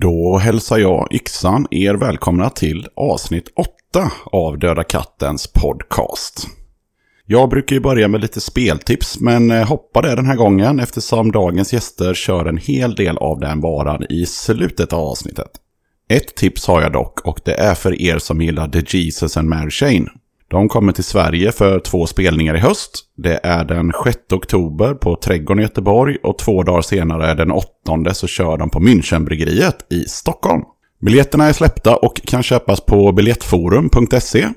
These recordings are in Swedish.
Då hälsar jag Yxan er välkomna till avsnitt 8 av Döda kattens podcast. Jag brukar ju börja med lite speltips, men hoppar det den här gången eftersom dagens gäster kör en hel del av den varan i slutet av avsnittet. Ett tips har jag dock, och det är för er som gillar The Jesus and Mary Chain. De kommer till Sverige för 2 spelningar i höst. Det är den 6 oktober på Trädgården i Göteborg och 2 dagar senare den 8 så kör de på Münchenbryggeriet i Stockholm. Biljetterna är släppta och kan köpas på biljettforum.se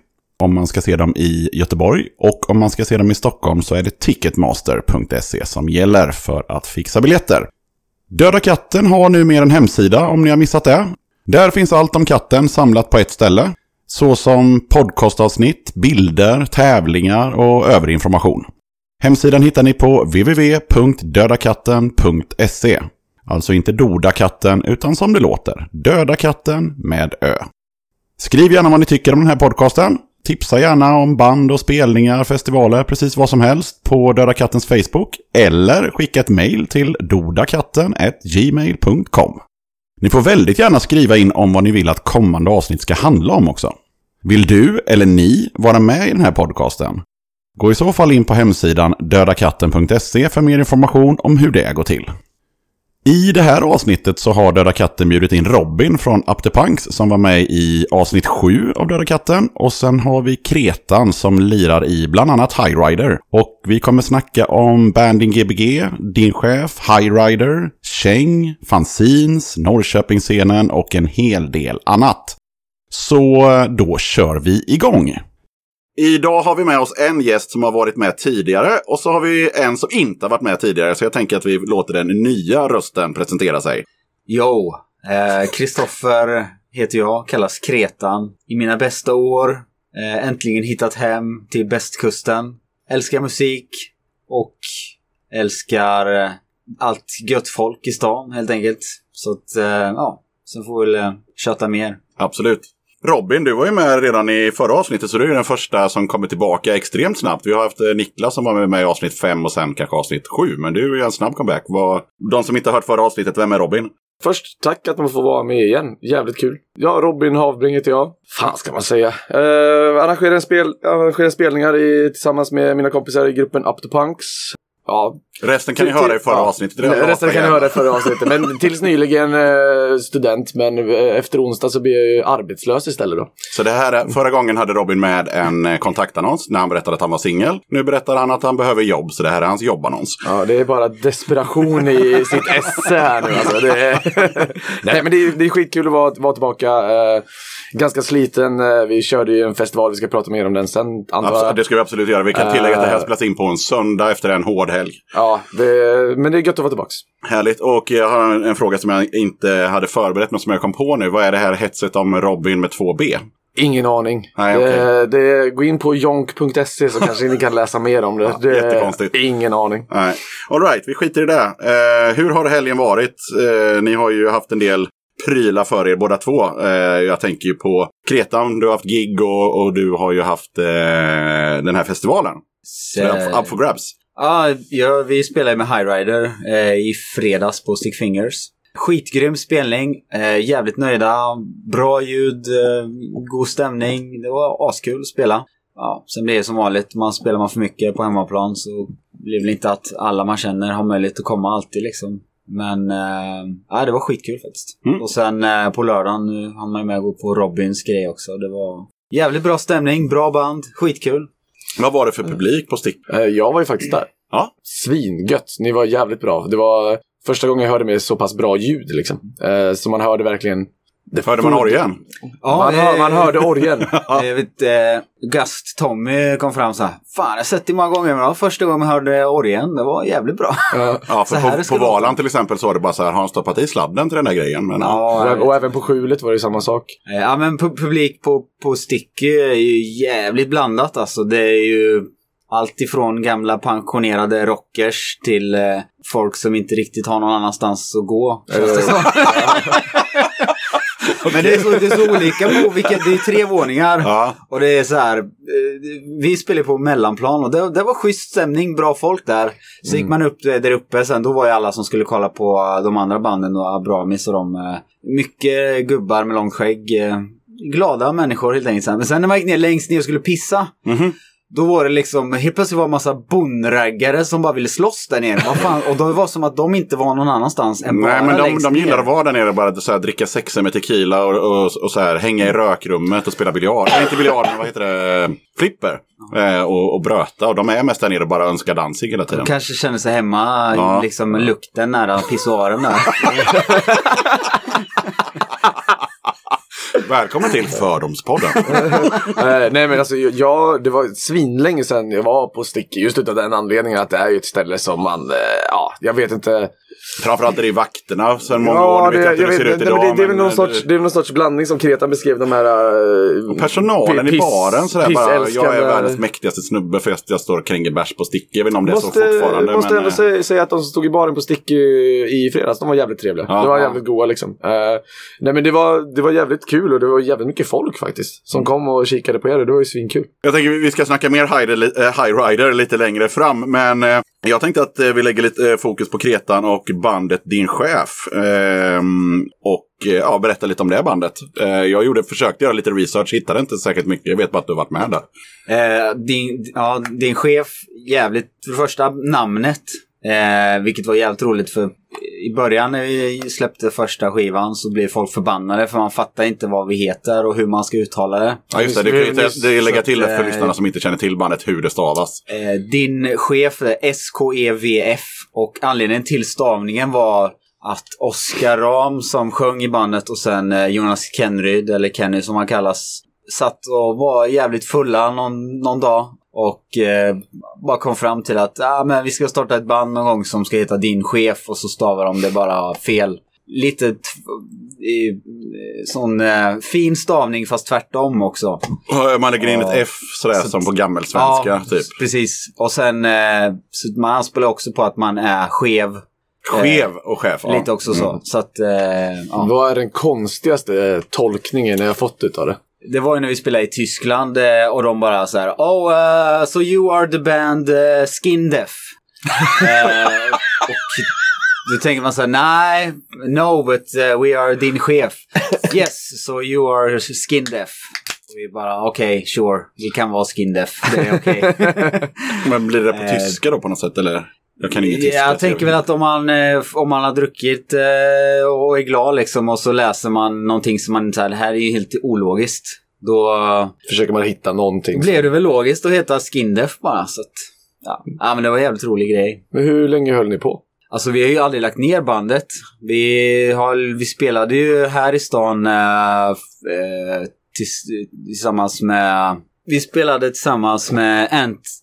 om man ska se dem i Göteborg, och om man ska se dem i Stockholm så är det ticketmaster.se som gäller för att fixa biljetter. Döda katten har numera en hemsida om ni har missat det. Där finns allt om katten samlat på ett ställe, såsom podcastavsnitt, bilder, tävlingar och övrig information. Hemsidan hittar ni på www.dödakatten.se. Alltså inte dodakatten utan som det låter, dödakatten med ö. Skriv gärna vad ni tycker om den här podcasten. Tipsa gärna om band och spelningar, festivaler, precis vad som helst på Döda kattens Facebook. Eller skicka ett mejl till dodakatten@gmail.com. Ni får väldigt gärna skriva in om vad ni vill att kommande avsnitt ska handla om också. Vill du eller ni vara med i den här podcasten? Gå i så fall in på hemsidan dödakatten.se för mer information om hur det går till. I det här avsnittet så har Döda katten bjudit in Robin från Up The Punks som var med i avsnitt 7 av Döda katten. Och sen har vi Kretan som lirar i bland annat High Rider. Och vi kommer snacka om Banding GBG, Din Chef, High Rider, Sheng, fanzines, Norrköpingsscenen och en hel del annat. Så då kör vi igång! Idag har vi med oss en gäst som har varit med tidigare och så har vi en som inte har varit med tidigare, så jag tänker att vi låter den nya rösten presentera sig. Jo, Kristoffer heter jag, kallas Kretan. I mina bästa år, äntligen hittat hem till bästkusten. Älskar musik och älskar allt gött folk i stan helt enkelt. Så att, ja, så får vi väl köta mer. Absolut. Robin, du var ju med redan i förra avsnittet, så du är den första som kommer tillbaka extremt snabbt. Vi har haft Niklas som var med i avsnitt 5 och sen kanske avsnitt 7, men du är en snabb comeback. De som inte har hört förra avsnittet, vem är Robin? Först, tack att man får vara med igen. Jävligt kul. Ja, Robin Havbring heter jag. Fan ska man säga. Arrangerar spelningar tillsammans med mina kompisar i gruppen Up The Punks. Ja. Resten kan ni höra i förra avsnittet. Resten kan ni höra i förra avsnittet. Men tills nyligen student. Men efter onsdag så blir jag ju arbetslös istället då. Så det här, förra gången hade Robin med en kontaktannons när han berättade att han var singel. Nu berättar han att han behöver jobb, så det här är hans jobbannons. Ja, det är bara desperation i sitt esse här nu alltså. Nej, men det är skitkul att vara tillbaka. Ganska sliten. Vi körde ju en festival, vi ska prata mer om den sen. Det ska vi absolut göra. Vi kan tillägga att det här spelas in på en söndag efter en hård helg. Ja, men det är gött att vara tillbaka. Härligt, och jag har en fråga som jag inte hade förberett men som jag kom på nu. Vad är det här hetset om Robin med 2B? Ingen aning. Nej, okay. Gå in på jonk.se så kanske ni kan läsa mer om det. Jättekonstigt. Ingen aning. Nej. All right, vi skiter i det. Hur har helgen varit? Ni har ju haft en del pryla för er båda två. Jag tänker ju på Kretan, du har haft gig och du har ju haft den här festivalen. Up for grabs. Ja, vi spelade med High Rider i fredags på Stick Fingers. Skitgrym spelning, jävligt nöjda, bra ljud, god stämning. Det var askul att spela. Ja, sen blir det som vanligt, spelar man för mycket på hemmaplan så blir det inte att alla man känner har möjlighet att komma alltid liksom. Men det var skitkul faktiskt. Mm. Och sen på lördagen hann man ju med att gå på Robins grej också. Det var jävligt bra stämning, bra band, skitkul. Vad var det för publik på Stick? Jag var ju faktiskt där. Ja? Svingött, ni var jävligt bra. Det var första gången jag hörde med så pass bra ljud liksom. Så man hörde verkligen. Hörde man orgen? Ja, man hörde orgen. Jag vet, Gast Tommy kom fram så här. Fan, jag har sett det många gånger, men första gången jag hörde orgen, det var jävligt bra. Ja, för på Valand till exempel så var det bara så här, har han stoppat i sladden till den där grejen? Men, och även på skjulet var det samma sak. Ja, men publik på Stick är ju jävligt blandat alltså. Det är ju allt ifrån gamla pensionerade rockers till folk som inte riktigt har någon annanstans att gå. Men det är så olika på vilket, det är 3 våningar, ja. Och det är så här, vi spelade på mellanplan och det var schysst stämning, bra folk där. Så gick man upp där uppe, sen då var ju alla som skulle kolla på de andra banden och Abramis och de, mycket gubbar med långt skägg, glada människor helt enkelt. Men sen när man gick ner längst ner och skulle pissa, då var det liksom, helt plötsligt var en massa bonräggare som bara ville slåss där nere. Vad fan? Och då var som att de inte var någon annanstans än bara. Nej, men de gillar att vara där nere, bara att så här, dricka sexer med tequila och så här, hänga i rökrummet och spela biljard. Nej, inte biljard, men vad heter det? Flipper. Och bröta. Och de är mest där nere och bara önskar dansig hela tiden. De kanske känner sig hemma, ja. Liksom lukten nära pissoaren där. Välkommen till Fördomspodden. Nej, men alltså det var svinlänge sedan jag var på Sticky, just utav den anledningen att det är ju ett ställe som man, jag vet inte. Framförallt är det i vakterna sedan många år, det är väl någon sorts blandning som Kretan beskrev, de här och personalen i baren så där, bara, jag är världens mäktigaste snubbe för jag står och kränger bärs på Sticky. Jag vet inte om det måste, är så fortfarande. Måste ändå säga att de som stod i baren på Sticky i fredags, de var jävligt trevliga. Ja, det var jävligt goa liksom. Nej, men det var jävligt kul. Och det var jävligt mycket folk faktiskt som kom och kikade på er, och det var ju svinkul. Jag tänker vi ska snacka mer High Rider lite längre fram, men jag tänkte att vi lägger lite fokus på Kretan och bandet Din Chef, och ja, berätta lite om det bandet. Jag försökte göra lite research, hittade inte säkert mycket. Jag vet bara att du har varit med där. Din Chef, jävligt, för första namnet, vilket var jävligt roligt, för i början när vi släppte första skivan så blev folk förbannade för man fattar inte vad vi heter och hur man ska uttala det. Ja, just det. Det lägger till för lyssnarna som inte känner till bandet hur det stavas. Din Chef, SKEVF, och anledningen till stavningen var att Oskar Ram som sjöng i bandet och sen Jonas Kenryd, eller Kenny som han kallas, satt och var jävligt fulla någon dag. Och bara kom fram till att men vi ska starta ett band någon gång som ska heta Din Chef, och så stavar de det bara fel. Lite sån fin stavning fast tvärtom också. Man lägger in ett F sådär, så som på gammelsvenska, ja, typ. Precis. Och sen så man spelar också på att man är skev och chef. Lite också så. Så att, vad är den konstigaste tolkningen jag har fått ut av det? Det var ju när vi spelade i Tyskland och de bara så här: so you are the band Skin Deaf. Och då tänker man så här, nej, no, but we are Din Chef. Yes, so you are Skin Deaf. Och vi bara, okej, sure, vi kan vara Skin Deaf, det är okej. Men blir det på tyska då på något sätt, eller? Jag tänker väl att om man har druckit och är glad liksom, och så läser man någonting som man så här är ju helt ologiskt, då försöker man hitta någonting. Blev det väl logiskt att heta Skin Deaf bara, så att, ja, men det var en jävligt rolig grej. Men hur länge höll ni på? Alltså vi har ju aldrig lagt ner bandet. Vi spelade ju här i stan tillsammans med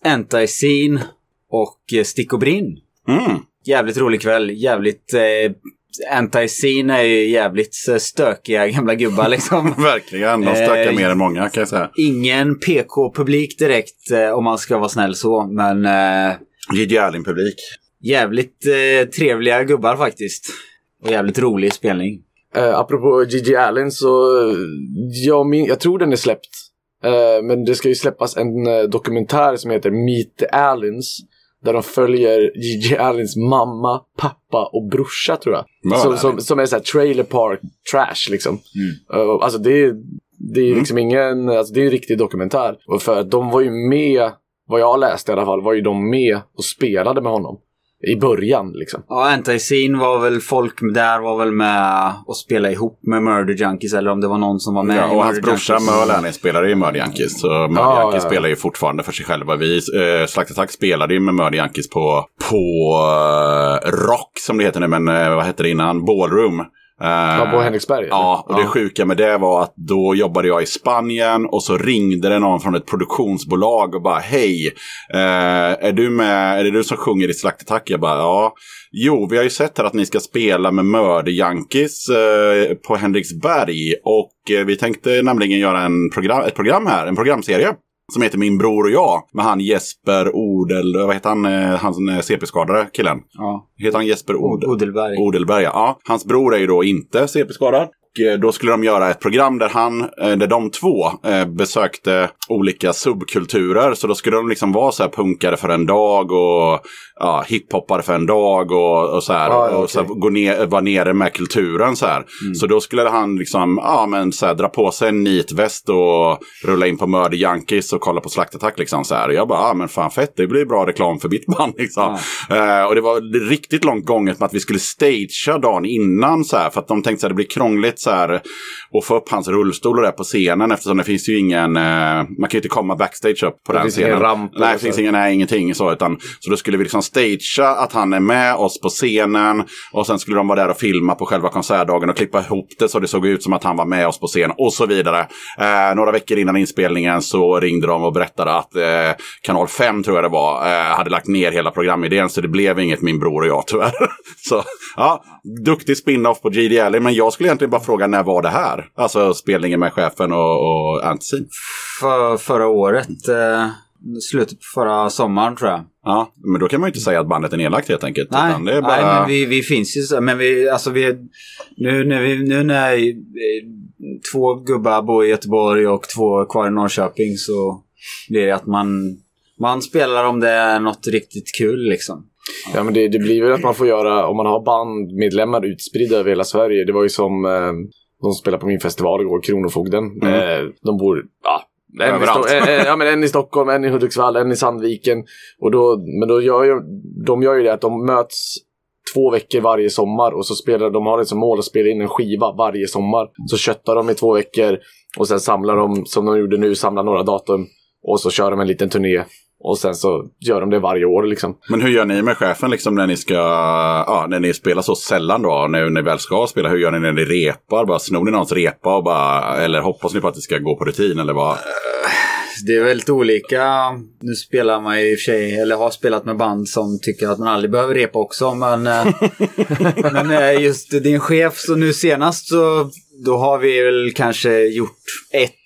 Anti-Scene och Stick och Brinn. Jävligt rolig kväll, jävligt Anti-Scene är ju jävligt stökiga gamla gubbar liksom. Verkligen, de stökar mer än många kan jag säga. Ingen PK-publik direkt, om man ska vara snäll så, men Gidjärlin publik. Jävligt trevliga gubbar faktiskt. Och jävligt rolig spelning. Apropå Gigi Allen, så jag tror den är släppt, men det ska ju släppas en dokumentär som heter Meet the Allens, där de följer Gigi Allens mamma, pappa och brorsa, tror jag. Som är så här trailer park trash liksom. Alltså det är liksom ingen, alltså det är en riktig dokumentär. Och för att de var ju med, vad jag läste i alla fall, var ju de med och spelade med honom i början liksom. Ja, Anti-Scene var väl, folk där var väl med och spelade ihop med Murder Junkies, eller om det var någon som var med. Ja, och hans brorsa Mölan spelade i Murder Junkies, så Murder Junkies spelar ju fortfarande för sig själva. Vi Slaktattack spelade ju med Murder Junkies på rock som det heter nu, men vad hette det innan? Ballroom. På Henriksberg. Ja, och det sjuka med det var att då jobbade jag i Spanien, och så ringde det någon från ett produktionsbolag och bara, hej, är det du som sjunger i Slaktattack? Jag bara, ja. Jo, vi har ju sett här att ni ska spela med Mörder Yankees på Henriksberg, och vi tänkte nämligen göra ett program här, en programserie. som heter Min bror och jag, med han Jesper Odel, vad heter han, han CP-skadade killen? Ja. Heter han Jesper Odelberg? Odelberg, ja. Hans bror är ju då inte CP-skadad. Och då skulle de göra ett program där de två besökte olika subkulturer. Så då skulle de liksom vara så här punkare för en dag och ja, hiphoppare för en dag och så här, okay. Och så här, vara nere med kulturen så här. Mm. Så då skulle han liksom så här, dra på sig en nitväst och rulla in på Murder Yankees och kolla på Slaktattack liksom så här. Och jag bara, men fan fett, det blir bra reklam för mitt band liksom. Mm. Och det var riktigt långt gånget med att vi skulle stagea dagen innan så här, för att de tänkte att det blir krångligt så här, och få upp hans rullstol och där på scenen, eftersom det finns ju ingen man kan ju inte komma backstage upp på det den scenen. Nej, det finns ingen, nej, ingenting så, utan, så då skulle vi liksom stagea att han är med oss på scenen, och sen skulle de vara där och filma på själva konsertdagen och klippa ihop det så det såg ut som att han var med oss på scen och så vidare. Några veckor innan inspelningen så ringde de och berättade att kanal 5 tror jag det var, hade lagt ner hela programidén, så det blev inget Min bror och jag tyvärr. Så ja, duktig spin-off på GDL, men jag skulle egentligen bara fråga, när var det här? Alltså spelningen med chefen och Antsin. Förra året, slutet på förra sommaren tror jag. Ja, men då kan man ju inte säga att bandet är nedlagt helt enkelt. Nej, utan det är bara... nej, men vi finns ju så, men vi, alltså vi, nu när två gubbar bor i Göteborg och två kvar i Norrköping, så blir det att man spelar om det är något riktigt kul liksom. Ja, men det blir väl att man får göra, om man har bandmedlemmar utspridda över hela Sverige. Det var ju som de spelade på min festival igår, Kronofogden. De bor en i Stockholm, en i Hudiksvall, en i Sandviken. Och då gör ju det att de möts 2 veckor varje sommar, och så spelar de, har det som mål att spela in en skiva varje sommar. Så köttar de i 2 veckor, och sen samlar de, som de gjorde nu, samlar några datum, och så kör de en liten turné. Och sen så gör de det varje år liksom. Men hur gör ni med chefen liksom när ni ska, när ni spelar så sällan då, när ni väl ska spela, hur gör ni när ni repar? Bara snor ni någons repa och bara, eller hoppas ni på att det ska gå på rutin eller vad? Det är väldigt olika. Nu spelar man i och för sig, eller har spelat med band som tycker att man aldrig behöver repa också, men men just din chef, så nu senast så då har vi väl kanske gjort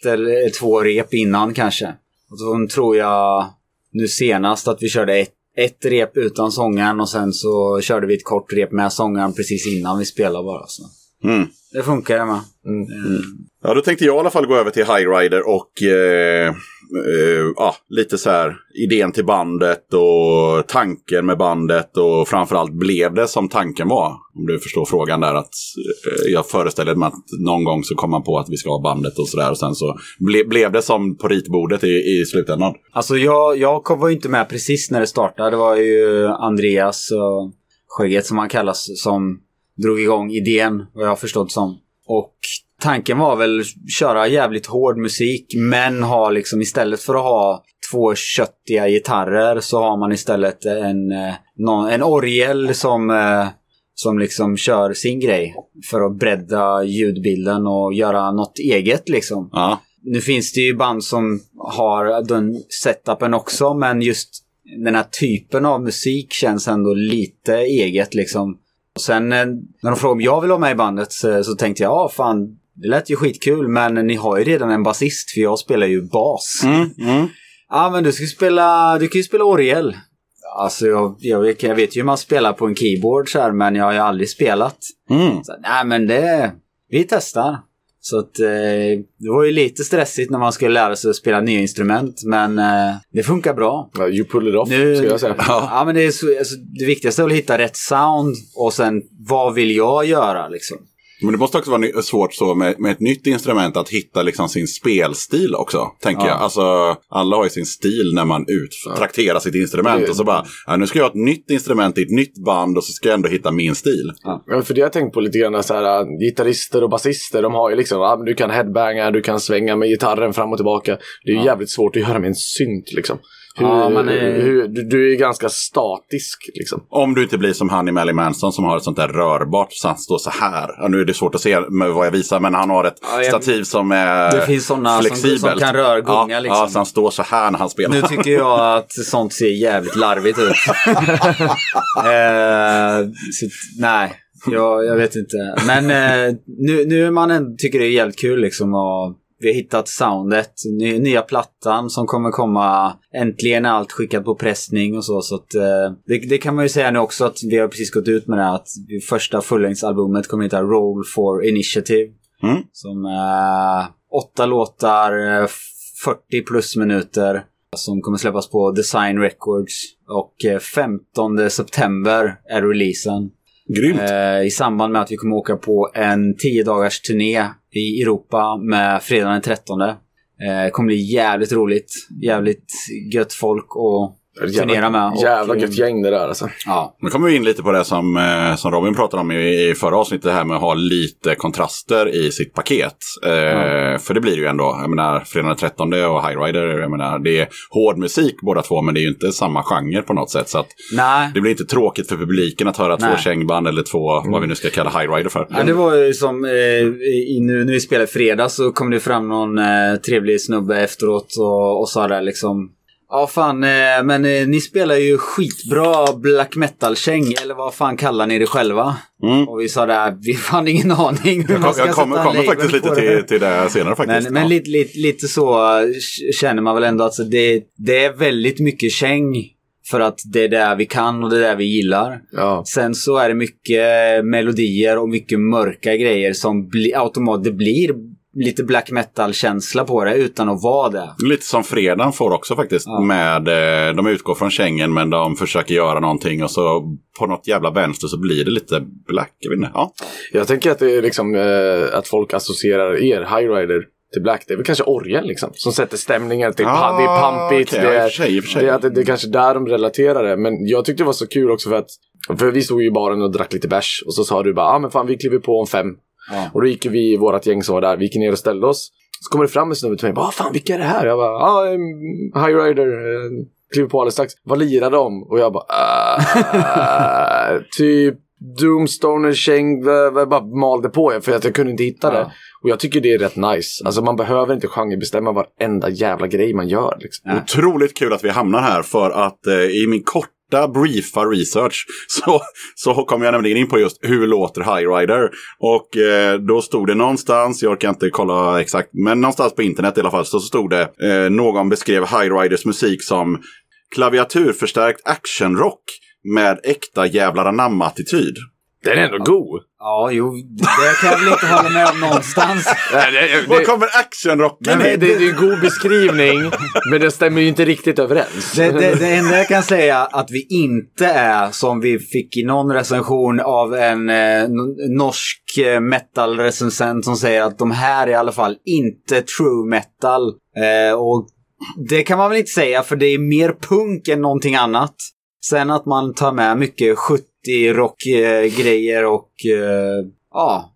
1 eller 2 rep innan kanske. Och så tror jag nu senast att vi körde ett rep utan sångaren, och sen så körde vi ett kort rep med sångaren precis innan vi spelade bara. Så. Mm. Det funkar det med. Ja, då tänkte jag i alla fall gå över till High Rider och lite så här idén till bandet och tanken med bandet, och framförallt blev det som tanken var, om du förstår frågan där, att jag föreställde mig att någon gång så kom man på att vi ska ha bandet och sådär, och sen så blev det som på ritbordet i slutändan. Alltså jag var ju inte med precis när det startade. Det var ju Andreas Sjöget som han kallas, som drog igång idén, vad jag har förstått som. Och tanken var väl köra jävligt hård musik, men ha liksom, istället för att ha 2 köttiga gitarrer, så har man istället en orgel som liksom kör sin grej för att bredda ljudbilden och göra något eget liksom. Ja. Nu finns det ju band som har den setupen också, men just den här typen av musik känns ändå lite eget liksom. Och sen när de frågade om jag vill vara med i bandet, så tänkte jag, fan, det lät ju skitkul, men ni har ju redan en basist, för jag spelar ju bas. Men du kan ju spela orgel. Alltså jag vet ju hur man spelar på en keyboard så här, men jag har ju aldrig spelat. Så, nej, men vi testar. Så att, det var ju lite stressigt när man skulle lära sig att spela nya instrument, men det funkar bra. You pull it off, skulle jag säga. Ja, men det viktigaste är att hitta rätt sound, och sen vad vill jag göra liksom. Men det måste också vara svårt så med ett nytt instrument att hitta liksom sin spelstil också, tänker jag. Alltså, alla har ju sin stil när man uttrakterar sitt instrument, och så bara, nu ska jag ha ett nytt instrument i ett nytt band, och så ska jag ändå hitta min stil. Ja, för det jag tänkt på lite grann så här, gitarrister och basister, de har ju liksom, du kan headbanga, du kan svänga med gitarren fram och tillbaka. Det är ju jävligt svårt att göra med en synt liksom. Du är ganska statisk liksom. Om du inte blir som han i Melly Manson, som har ett sånt där rörbart, så han står så här. Ja, nu är det svårt att se vad jag visar, men han har ett stativ som är flexibelt. Det finns sådana som kan rörgunga liksom. Ja, så han står så här när han spelar. Nu tycker jag att sånt ser jävligt larvigt ut. Nej, jag vet inte. Men nu tycker det är jävligt kul liksom, och Vi har hittat soundet, nya plattan som kommer komma, äntligen allt skickat på pressning och så att det kan man ju säga nu också att vi har precis gått ut med det här, att det första fullängdsalbumet kommer heta Roll for Initiative, som är 8 låtar, 40 plus minuter, som kommer släppas på Design Records, och 15 september är releasen. Grymt. I samband med att vi kommer åka på en 10-dagars turné i Europa med fredag den 13. Kommer bli jävligt roligt, jävligt gött folk att turnera med. Jävla gött gäng det där alltså. Ja. Nu kommer vi in lite på det som Robin pratade om i förra avsnittet, det här med att ha lite kontraster i sitt paket. För det blir ju ändå, jag menar, fredag den 13 och High Rider, jag menar, det är hård musik båda två, men det är ju inte samma genre på något sätt, så att det blir inte tråkigt för publiken att höra två kängband eller två, vad vi nu ska kalla High Rider för. Ja, det var ju som nu när vi spelade fredag så kom det fram någon trevlig snubbe efteråt och sa det liksom, ja fan, men ni spelar ju skitbra black metal Sheng, eller vad fan kallar ni det själva? Och vi sa där, vi fan ingen aning. Jag kommer faktiskt lite till det här senare faktiskt. Men lite så känner man väl ändå att det är väldigt mycket Sheng, för att det är där vi kan och det är där vi gillar. Ja. Sen så är det mycket melodier och mycket mörka grejer som automatiskt blir lite black metal-känsla på det utan att vara det. Lite som fredagen får också faktiskt, med de utgår från Schengen men de försöker göra någonting och så på något jävla vänster så blir det lite black. Jag tänker att det är liksom att folk associerar er High Rider till black, det är väl kanske orgeln liksom, som sätter stämningen till det är pampigt, okay, det är kanske där de relaterar det. Men jag tyckte det var så kul också för vi stod ju i baren och drack lite bärs och så sa du bara, men fan vi kliver på om 5. Ja. Och då gick vi, vårat gäng som var där, vi gick ner och ställde oss. Så kommer det fram en snubbe till mig, vad fan, vilka är det här? Jag bara, High Rider, kliver på alldeles strax. Vad lirar de? Och jag bara, typ Doomstoner, Sheng, bara malde på er för att jag kunde inte hitta det. Och jag tycker det är rätt nice. Alltså man behöver inte genrebestämma varenda jävla grej man gör liksom. Otroligt kul att vi hamnar här, för att i min briefa research så kom jag nämligen in på just hur låter High Rider, och då stod det någonstans, jag orkar inte kolla exakt, men någonstans på internet i alla fall så stod det, någon beskrev High Riders musik som klaviaturförstärkt actionrock med äkta jävlar anamma-attityd. Den är ändå god. Ja, jo, det kan jag väl inte hålla med om någonstans. Var kommer actionrocken? Det är ju en god beskrivning, men det stämmer ju inte riktigt överens. Det enda jag kan säga att vi inte är, som vi fick i någon recension av en norsk metal-recensent som säger att de här är i alla fall inte true metal. Och det kan man väl inte säga, för det är mer punk än någonting annat. Sen att man tar med mycket 70-rockgrejer och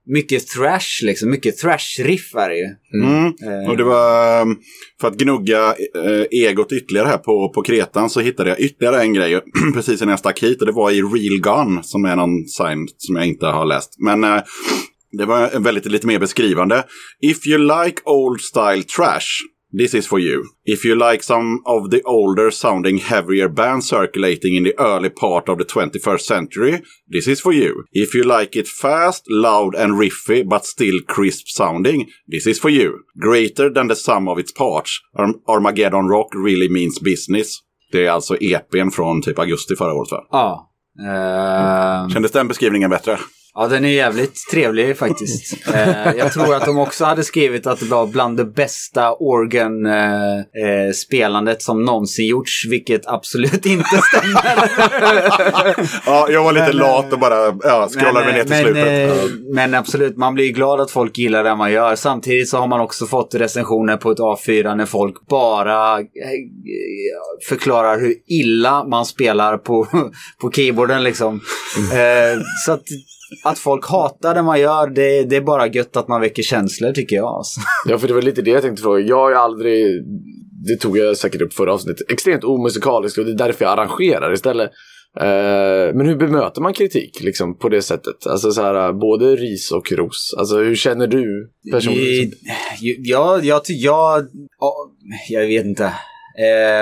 mycket thrash liksom, mycket thrash-riff är det ju. Och det var, för att gnugga egot ytterligare här på Kretan, så hittade jag ytterligare en grej precis innan jag stack hit, och det var i Real Gun, som är någon sign som jag inte har läst, men det var väldigt lite mer beskrivande. If you like old style trash, this is for you. If you like some of the older sounding heavier bands circulating in the early part of the 21st century, this is for you. If you like it fast, loud and riffy but still crisp sounding, this is for you. Greater than the sum of its parts. Armageddon Rock really means business. Det är alltså EP:n från typ augusti förra året, va? Ja. Kändes den beskrivningen bättre? Ja, den är jävligt trevlig faktiskt. Jag tror att de också hade skrivit att det var bland det bästa orgenspelandet som någonsin gjorts, vilket absolut inte stämmer. Ja, jag var lite lat och bara scrollade mig ner till slutet. Men absolut, man blir ju glad att folk gillar det man gör. Samtidigt så har man också fått recensioner på ett A4 när folk bara förklarar hur illa man spelar på keyboarden liksom. Så att folk hatar det man gör, det är bara gött att man väcker känslor, tycker jag alltså. Ja, för det var lite det jag tänkte fråga. Jag har ju aldrig, det tog jag säkert upp förra avsnittet, extremt omusikalisk, och det är därför jag arrangerar istället. Men hur bemöter man kritik liksom, på det sättet? Alltså så här, både ris och ros. Alltså hur känner du personligen? Jag vet inte.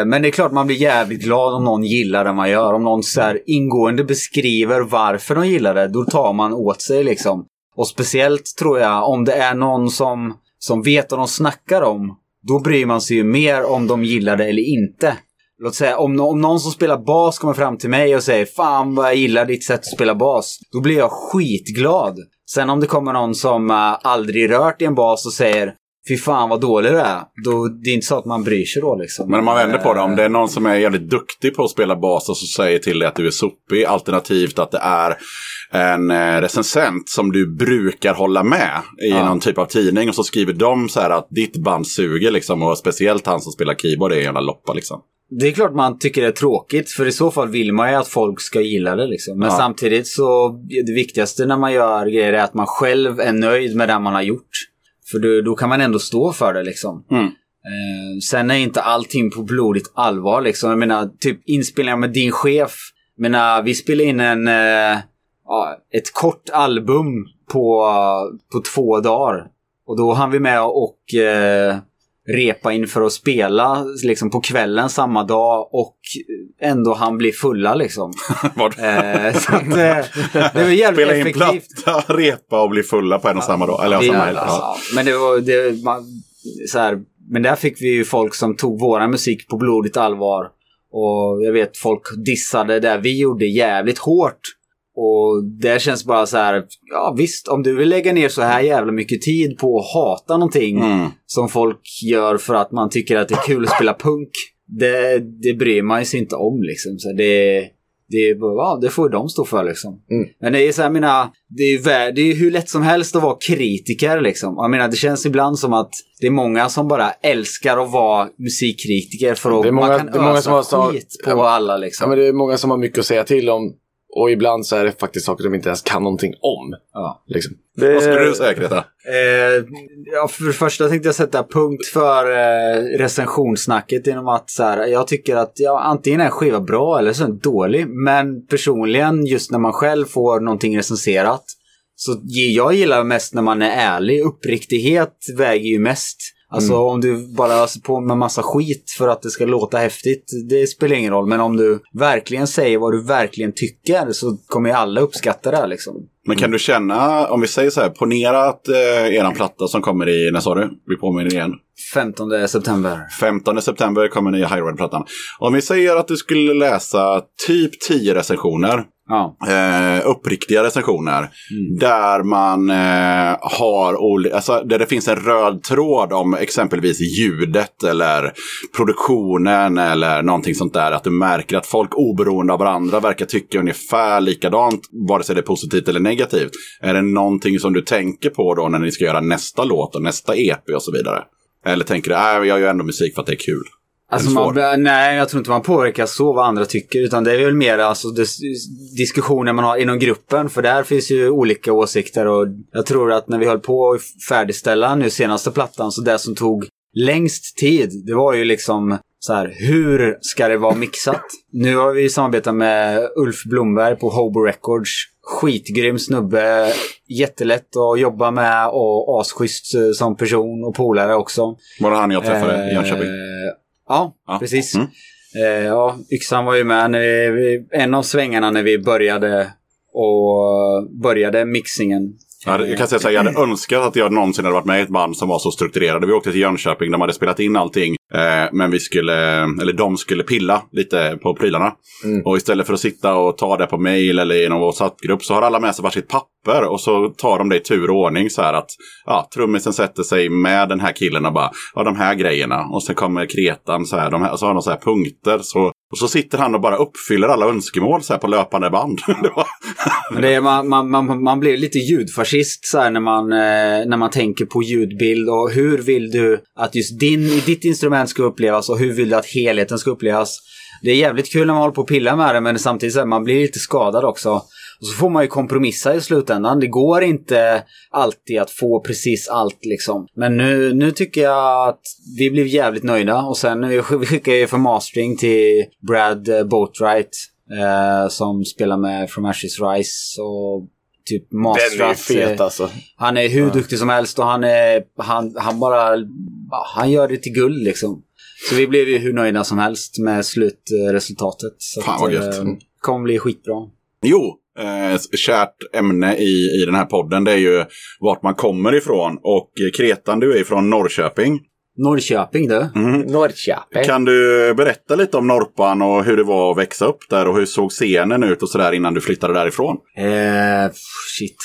Men det är klart man blir jävligt glad om någon gillar det man gör. Om någon så här ingående beskriver varför de gillar det, då tar man åt sig liksom. Och speciellt tror jag om det är någon som som vet vad de snackar om, då bryr man sig ju mer om de gillar det eller inte. Låt säga, om någon som spelar bas kommer fram till mig och säger fan vad jag gillar ditt sätt att spela bas, då blir jag skitglad. Sen om det kommer någon som aldrig rört i en bas och säger fy fan vad dålig det är, då, det är inte så att man bryr sig då liksom. Men om man vänder på det, om det är någon som är jävligt duktig på att spela bas och så säger till dig att du är sopig, alternativt att det är en recensent som du brukar hålla med i någon typ av tidning, och så skriver de så här att ditt band suger liksom, och speciellt han som spelar keyboard är en jävla loppa liksom. Det är klart man tycker det är tråkigt, för i så fall vill man ju att folk ska gilla det liksom. Men samtidigt så det viktigaste när man gör grejer är att man själv är nöjd med det man har gjort. För då kan man ändå stå för det liksom. Sen är inte allting på blodigt allvar liksom. Jag menar, typ inspelningar med din chef. Jag menar, vi spelade in ett kort album på 2 dagar. Och då hann vi med och repa inför att spela liksom, på kvällen samma dag, och ändå han blir fulla liksom. Så att, det var jävligt effektivt. Spela in platta, repa och bli fulla på en och samma dag. Eller samma helg. Men men där fick vi ju folk som tog våra musik på blodigt allvar, och jag vet folk dissade där vi gjorde jävligt hårt. Och det känns bara så här, ja visst, om du vill lägga ner så här jävla mycket tid på att hata någonting som folk gör för att man tycker att det är kul att spela punk, det bryr man sig inte om liksom. Så det får de stå för liksom. Men det är så här, det är hur lätt som helst att vara kritiker liksom. Jag menar, det känns ibland som att det är många som bara älskar att vara musikkritiker, för att man kan ösa skit på alla liksom. Ja, men det är många som har mycket att säga till om. Och ibland så är det faktiskt saker de inte ens kan någonting om. Ja. Liksom. Vad skulle du säga, Kreta? För det första tänkte jag sätta punkt för recensionssnacket genom att så här, jag tycker att antingen är en skiva bra eller så är den dålig. Men personligen, just när man själv får någonting recenserat, så jag gillar mest när man är ärlig. Uppriktighet väger ju mest. Alltså om du bara öser på med massa skit för att det ska låta häftigt, det spelar ingen roll. Men om du verkligen säger vad du verkligen tycker, så kommer ju alla uppskatta det här, liksom. Men kan du känna, om vi säger så här, ponera att eran platta som kommer i, när sa du? Vi påminner igen. 15 september. 15 september kommer den nya High Rider-plattan. Om vi säger att du skulle läsa typ 10 recensioner. Uppriktiga recensioner där man där det finns en röd tråd om exempelvis ljudet eller produktionen eller någonting sånt där, att du märker att folk oberoende av varandra verkar tycka ungefär likadant, vare sig det är positivt eller negativt. Är det någonting som du tänker på då när ni ska göra nästa låt och nästa EP och så vidare? Eller tänker du, jag gör ändå musik för att det är kul? Alltså nej, jag tror inte man påverkar så vad andra tycker, utan det är väl mer alltså, diskussioner man har inom gruppen, för där finns ju olika åsikter. Och jag tror att när vi höll på att färdigställa nu senaste plattan, så det som tog längst tid, det var ju liksom så här, hur ska det vara mixat? Nu har vi samarbetat med Ulf Blomberg på Hobo Records, skitgrym snubbe, jättelätt att jobba med och asschysst som person och polare också. Var det han jag träffade i Jönköping? Ja, precis. Yxan var ju med när en av svängarna när vi började mixingen. Jag kan säga så här, jag hade önskat att jag någonsin hade varit med i ett band som var så strukturerade. Vi åkte till Jönköping, de hade spelat in allting, men de skulle pilla lite på prylarna. Och istället för att sitta och ta det på mail eller i någon WhatsApp-grupp, så har alla med sig varsitt papper, och så tar de det i tur och ordning så här att trummisen sätter sig med den här killen och bara, de här grejerna, och sen kommer Kretan så här, och så har de så här punkter, så och så sitter han och bara uppfyller alla önskemål så här på löpande band. Men det är, man blir lite ljudfascist så här, när man tänker på ljudbild, och hur vill du att just ditt instrument ska upplevas, och hur vill du att helheten ska upplevas. Det är jävligt kul när man håller på och pillar med det, men samtidigt så här, man blir lite skadad också. Och så får man ju kompromissa i slutändan. Det går inte alltid att få precis allt liksom. Men nu tycker jag att vi blev jävligt nöjda. Och sen vi skickade ju för mastering till Brad Boatwright som spelar med From Ashes Rise och typ mastrat. Den är fet alltså. Han är hur duktig som helst, och han gör det till guld liksom. Så vi blev ju hur nöjda som helst med slutresultatet. Så fan vad gött. Det kommer bli skitbra. Jo, kärt ämne i den här podden, det är ju vart man kommer ifrån. Och Kretan, du är från Norrköping. Norrköping du? Mm. Norrköping. Kan du berätta lite om Norpan och hur det var att växa upp där och hur såg scenen ut och sådär innan du flyttade därifrån?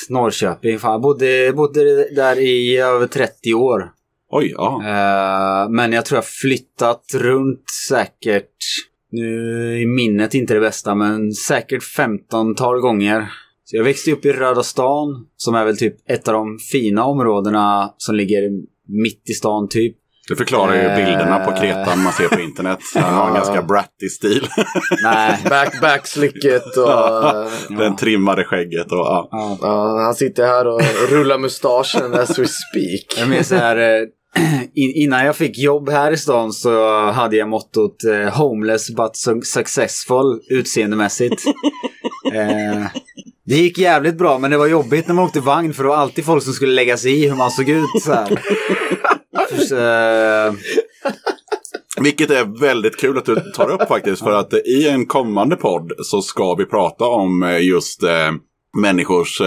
Norrköping. Fan, jag bodde där i över 30 år. Oj, ja. Men jag tror jag flyttat runt säkert, nu i minnet inte det bästa, men säkert 15-tal gånger. Så jag växte upp i Röda stan, som är väl typ ett av de fina områdena som ligger mitt i stan typ. Det förklarar ju bilderna på Kretan man ser på internet. Han har en ganska brattig stil. Nej, backslicket och den trimmade skägget och han sitter här och rullar mustaschen as we speak. Jag menar så här, innan jag fick jobb här i stan så hade jag mottot homeless but successful utseendemässigt. Det gick jävligt bra, men det var jobbigt när man åkte vagn, för det var alltid folk som skulle lägga sig i hur man såg ut så här. Vilket är väldigt kul att du tar upp faktiskt, för att i en kommande podd så ska vi prata om just människors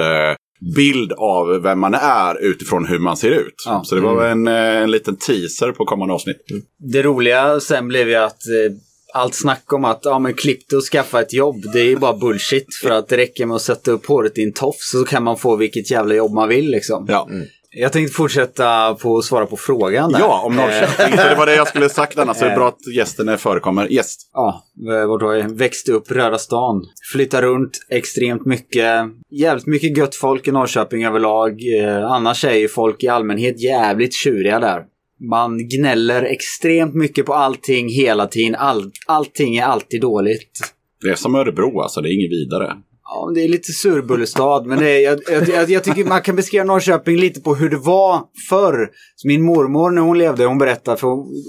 bild av vem man är utifrån hur man ser ut. Ja. Så det var en liten teaser på kommande avsnitt. Det roliga sen blev ju att allt snack om att klipp dig och skaffa ett jobb, det är ju bara bullshit, för att det räcker med att sätta upp håret i en tofs så kan man få vilket jävla jobb man vill liksom. Ja. Mm. Jag tänkte fortsätta på att svara på frågan där. Ja, om Norrköping. Så det var det jag skulle sagt annars. Så det är bra att gästen förekommer. Gäst. Ja, vart har jag? Växte upp Röda stan. Flyttar runt extremt mycket. Jävligt mycket gött folk i Norrköping överlag. Annars är ju folk i allmänhet jävligt tjuriga där. Man gnäller extremt mycket på allting hela tiden. Allting är alltid dåligt. Det är som Örebro alltså, det är inget vidare. Ja, det är lite surbullestad, men det är, jag tycker man kan beskriva Norrköping lite på hur det var förr. Så min mormor när hon levde, hon berättade, för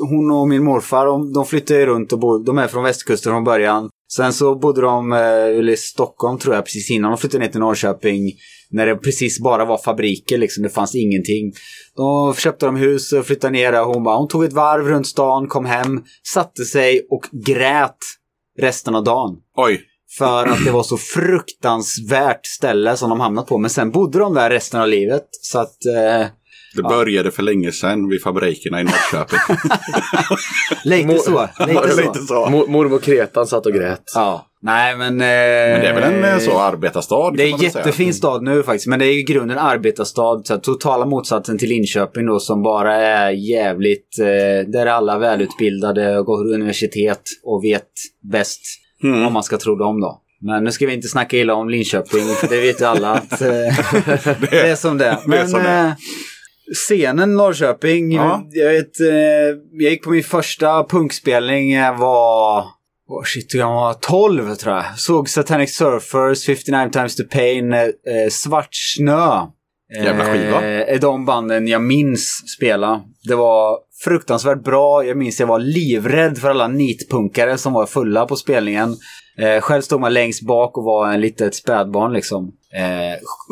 hon och min morfar, de flyttade ju runt och bodde, de är från västkusten från början. Sen så bodde de i Stockholm tror jag, precis innan de flyttade ner till Norrköping, när det precis bara var fabriker liksom, det fanns ingenting. Då köpte de hus och flyttade ner där, hon tog ett varv runt stan, kom hem, satte sig och grät resten av dagen. Oj. För att det var så fruktansvärt ställe som de hamnat på. Men sen bodde de där resten av livet. Så att, det började för länge sedan vid fabrikerna i Norrköping. lite så. Mormor Kretan satt och grät. Ja. Nej, men det är väl en så arbetarstad. Det är en jättefin stad nu faktiskt. Men det är ju i grunden arbetarstad. Så totala motsatsen till Linköping då, som bara är jävligt... där alla välutbildade och går universitet och vet bäst. Mm. Om man ska tro dem då. Men nu ska vi inte snacka illa om Linköping, för det vet ju alla att det är som det. Men scenen Norrköping, ja. Jag gick på min första punkspelning, jag var 12 tror jag. Såg Satanic Surfers, 59 Times the Pain, Svart snö. Jävla skiva. Är de banden jag minns spela. Det var fruktansvärt bra. Jag minns jag var livrädd för alla nitpunkare som var fulla på spelningen. Själv stod man längst bak och var en litet spädbarn liksom.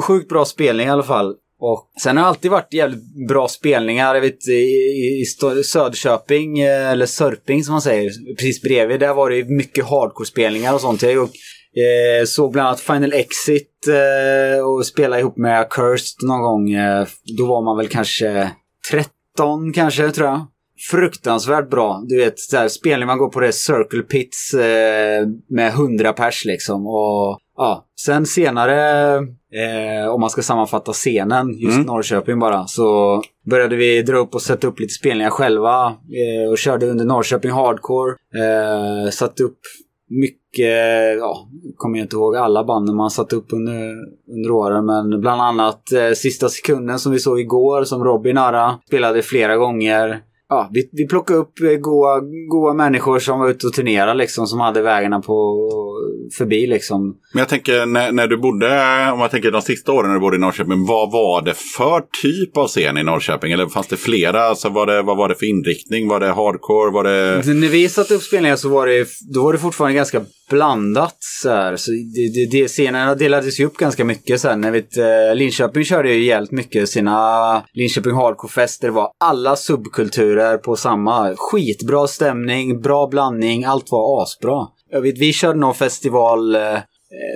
Sjukt bra spelning i alla fall. Och sen har det alltid varit jävligt bra spelningar. Jag vet, i Söderköping, eller Sörping som man säger, precis bredvid, där var det mycket hardcore-spelningar och sånt. Jag såg bland annat Final Exit och spelade ihop med Cursed någon gång. Då var man väl kanske 13 kanske tror jag. Fruktansvärt bra. Du vet, så här, spelning man går på det Circle Pits med 100 pers liksom. Och ja, sen senare om man ska sammanfatta scenen just Norrköping bara, så började vi dra upp och sätta upp lite spelningar själva och körde under Norrköping Hardcore. Satt upp mycket, kommer jag inte ihåg alla banden man satt upp under åren, men bland annat Sista sekunden som vi såg igår, som Robin Arra spelade flera gånger. Ja, vi plockade upp goa människor som var ute och turnerade liksom, som hade vägarna förbi liksom. Men jag tänker, när du bodde, om jag tänker de sista åren när du bodde i Norrköping, vad var det för typ av scen i Norrköping? Eller fanns det flera? Alltså, vad var det för inriktning? Var det hardcore? Var det... När vi satte upp spelningar så var det fortfarande ganska blandat så här. Så det scenerna delades ju upp ganska mycket sen. När Linköping körde ju jävligt mycket sina Linköping hardcore-fester, var alla subkulturer på samma, skitbra stämning, bra blandning, allt var asbra. Jag vet, vi körde någon festival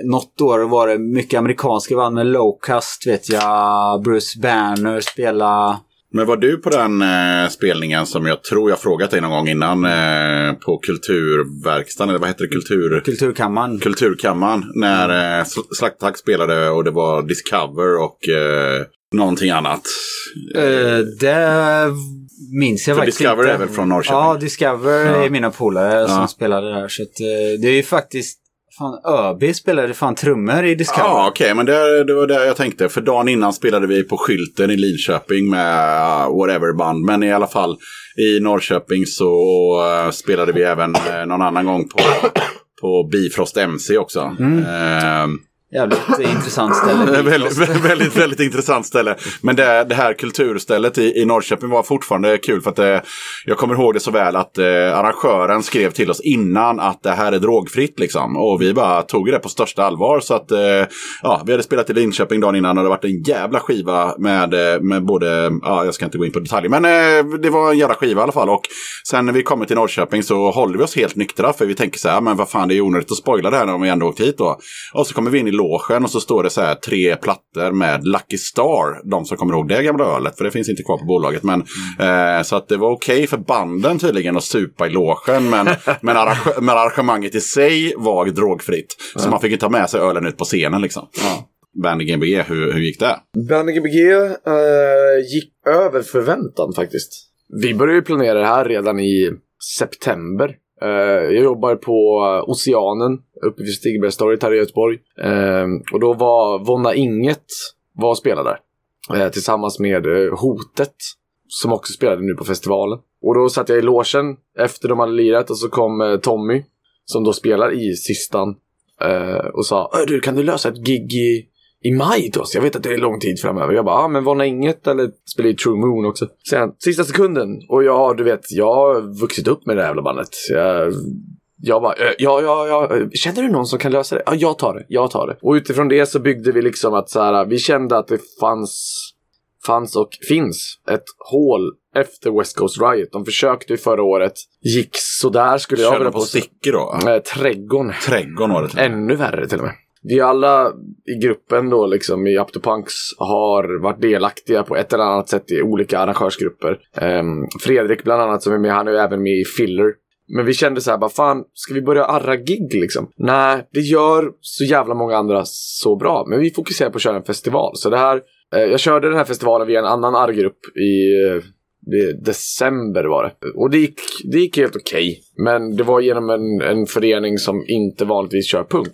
något år var det mycket amerikanska band med Lowcast, vet jag. Bruce Banner spelade. Men var du på den spelningen som jag tror jag frågat dig någon gång innan på Kulturverkstan, eller vad heter det? Kulturkammaren. Kulturkammaren, när Slakthag spelade och det var Discover och någonting annat. Det minns jag för faktiskt Discover inte. Är väl från Norrköping? Ja, Discover är mina polare som spelade där. Så att, det är ju faktiskt... Fan, ÖB spelade fan trummor i Discover. Ja, okej, men det var det jag tänkte. För dagen innan spelade vi på Skylten i Linköping med whatever-band. Men i alla fall, i Norrköping så spelade vi även någon annan gång på Bifrost MC också. Mm. Jävligt intressant ställe. väldigt intressant ställe. Men det här kulturstället i Norrköping var fortfarande kul för att jag kommer ihåg det så väl att arrangören skrev till oss innan att det här är drogfritt liksom. Och vi bara tog det på största allvar så att vi hade spelat i Linköping dagen innan och det hade varit en jävla skiva med både, jag ska inte gå in på detaljer, men det var en jävla skiva i alla fall. Och sen när vi kommer till Norrköping så håller vi oss helt nyktra för vi tänker så här, men vad fan, det är onödigt att spoila det här när vi ändå åkt hit då. Och så kommer vi in i lågen och så står det så här 3 plattor med Lucky Star, de som kommer ihåg det gamla ölet, för det finns inte kvar på bolaget men så att det var okej för banden tydligen att supa i lågen men arrangemanget i sig var drogfritt, så man fick ju ta med sig ölen ut på scenen liksom. Banding GBG, hur gick det? Banding GBG gick över förväntan faktiskt. Vi började ju planera det här redan i september. Jag jobbar på Oceanen uppe vid Stigbergstorget här i Göteborg, och då var Vonna Inget var spelade tillsammans med Hotet som också spelade nu på festivalen. Och då satt jag i logen efter de hade lirat och så kom Tommy som då spelar i Sistan och sa, du, kan du lösa ett gig i maj då? Så jag vet att det är lång tid framöver. Jag bara, men Vonna Inget eller spelar ju True Moon också. Sen, Sista sekunden. Och jag har vuxit upp med det här jävla bandet. Jag bara, känner du någon som kan lösa det? Ja, jag tar det. Och utifrån det så byggde vi liksom att så här, vi kände att det fanns och finns ett hål efter West Coast Riot. De försökte ju förra året. Gick så där skulle jag vilja på sticker då. Trädgården var det. Ännu värre till och med. Vi alla i gruppen då liksom i Up The Punks har varit delaktiga på ett eller annat sätt i olika arrangörsgrupper. Fredrik bland annat som är med, han är även med i Filler. Men vi kände så här, bara fan, ska vi börja arra gig liksom? Nej, det gör så jävla många andra så bra. Men vi fokuserar på att köra en festival. Så det här, jag körde den här festivalen via en annan arrgrupp i december var det. Och det gick helt okej. Men det var genom en förening som inte vanligtvis kör punk.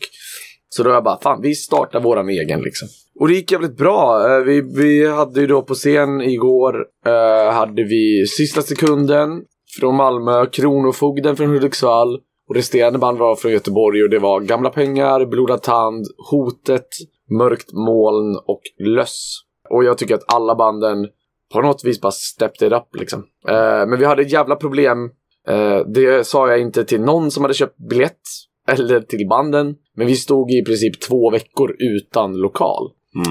Så då är jag bara, fan, vi startar våran egen liksom. Och det gick jävligt bra. Vi hade ju då på scen igår, hade vi Sista sekunden från Malmö, Kronofogden från Hudiksvall och resterande band var från Göteborg och det var Gamla pengar, Blodad tand, Hotet, Mörkt moln och Lös. Och jag tycker att alla banden på något vis bara stepped it up liksom. Men vi hade ett jävla problem. Det sa jag inte till någon som hade köpt biljett eller till banden, men vi stod i princip 2 veckor utan lokal.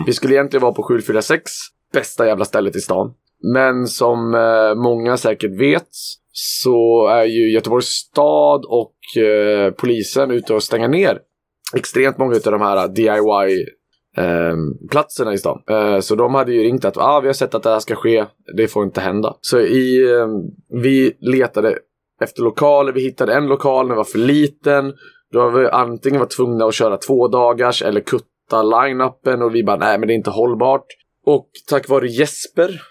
Vi skulle egentligen vara på 746, bästa jävla stället i stan, men som många säkert vet så är ju Göteborgs stad och polisen ute och stänger ner extremt många av de här DIY platserna i stan, så de hade ju ringt att vi har sett att det här ska ske, det får inte hända. Så vi letade efter lokaler, vi hittade en lokal, den var för liten. Då var vi antingen var tvungna att köra 2 dagars eller kutta line-upen och vi bara, nej men det är inte hållbart. Och tack vare Jesper,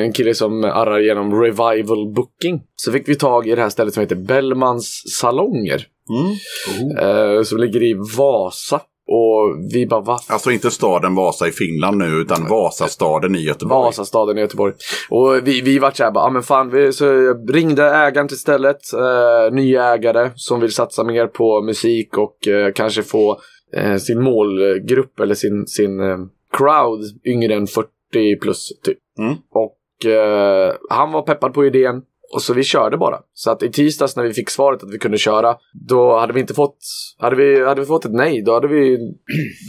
en kille som arrar genom revival booking, så fick vi tag i det här stället som heter Bellmans Salonger. Som ligger i Vasa. Och vi bara, va? Alltså inte staden Vasa i Finland nu, utan Vasastaden i Göteborg. Och vi var såhär, men fan, så ringde ägaren till stället, nya ägare som vill satsa mer på musik och kanske få sin målgrupp eller sin crowd yngre än 40 plus typ. Och han var peppad på idén. Och så vi körde bara. Så att i tisdags när vi fick svaret att vi kunde köra, då hade vi inte fått... Hade vi fått ett nej, då hade vi...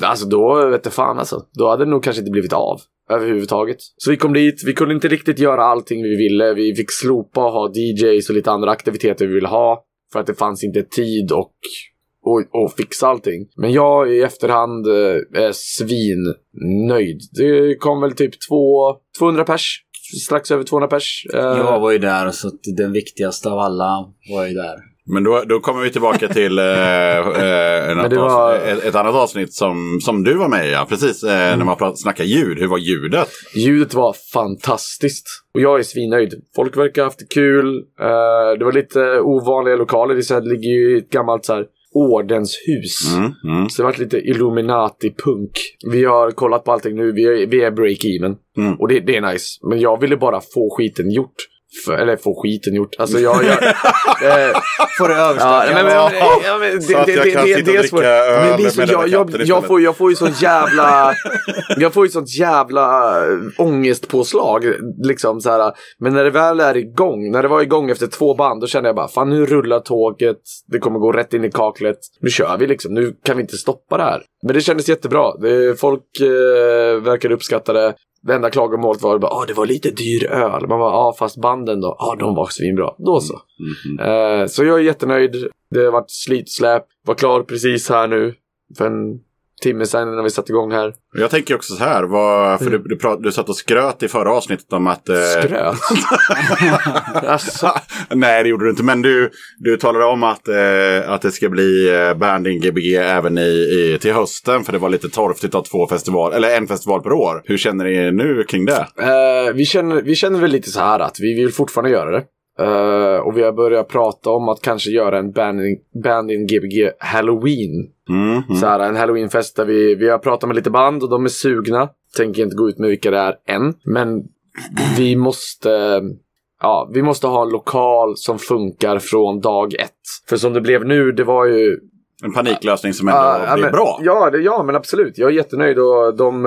Alltså då, vet du fan alltså. Då hade det nog kanske inte blivit av överhuvudtaget. Så vi kom dit, vi kunde inte riktigt göra allting vi ville. Vi fick slopa och ha DJs och lite andra aktiviteter vi ville ha. För att det fanns inte tid och och fixa allting. Men jag i efterhand är svinnöjd. Det kom väl typ 200 pers. Strax över 200 pers. Jag var ju där, så den viktigaste av alla var ju där. Men då kommer vi tillbaka till ett annat avsnitt som du var med i, ja. Precis, när man snackar ljud. Hur var ljudet? Ljudet var fantastiskt. Och jag är svinnöjd. Folk verkar ha haft det kul. Det var lite ovanliga lokaler. Det ligger ju ett gammalt så här ordenshus. Så det var lite Illuminati-punk. Vi har kollat på allting nu. Vi är break-even. Och det är nice. Men jag ville bara få skiten gjort. Eller få skiten gjort. Alltså jag får överstånd. Jag får ju sånt jävla ångestpåslag liksom så här. Men när det väl är igång, när det var igång efter 2 band, då kände jag bara, fan, nu rullar tåget. Det kommer gå rätt in i kaklet. Nu kör vi liksom, nu kan vi inte stoppa det här. Men det kändes jättebra. Folk verkar uppskatta det. Det enda klagomålet var bara, det var lite dyr öl. Man var fast banden då, de var svinbra. Då så. Så jag är jättenöjd. Det har varit slitsläp. Var klar precis här nu för en timme sedan när vi satt igång här. Jag tänker också så här, för du satt och skröt i förra avsnittet om att... Skröt? Alltså. Nej, det gjorde du inte. Men du talade om att det ska bli Banding GBG även till hösten. För det var lite torftigt att få festival, eller en festival per år. Hur känner ni nu kring det? Vi känner väl lite så här att vi vill fortfarande göra det. Och vi har börjat prata om att kanske göra en Banding GBG Halloween. Såhär, en Halloweenfest där vi har pratat med lite band och de är sugna. Tänker inte gå ut med vilka det är än. Men vi måste ha en lokal som funkar från dag 1. För som det blev nu, det var ju en paniklösning som ändå blev bra. Ja, men absolut. Jag är jättenöjd. Och de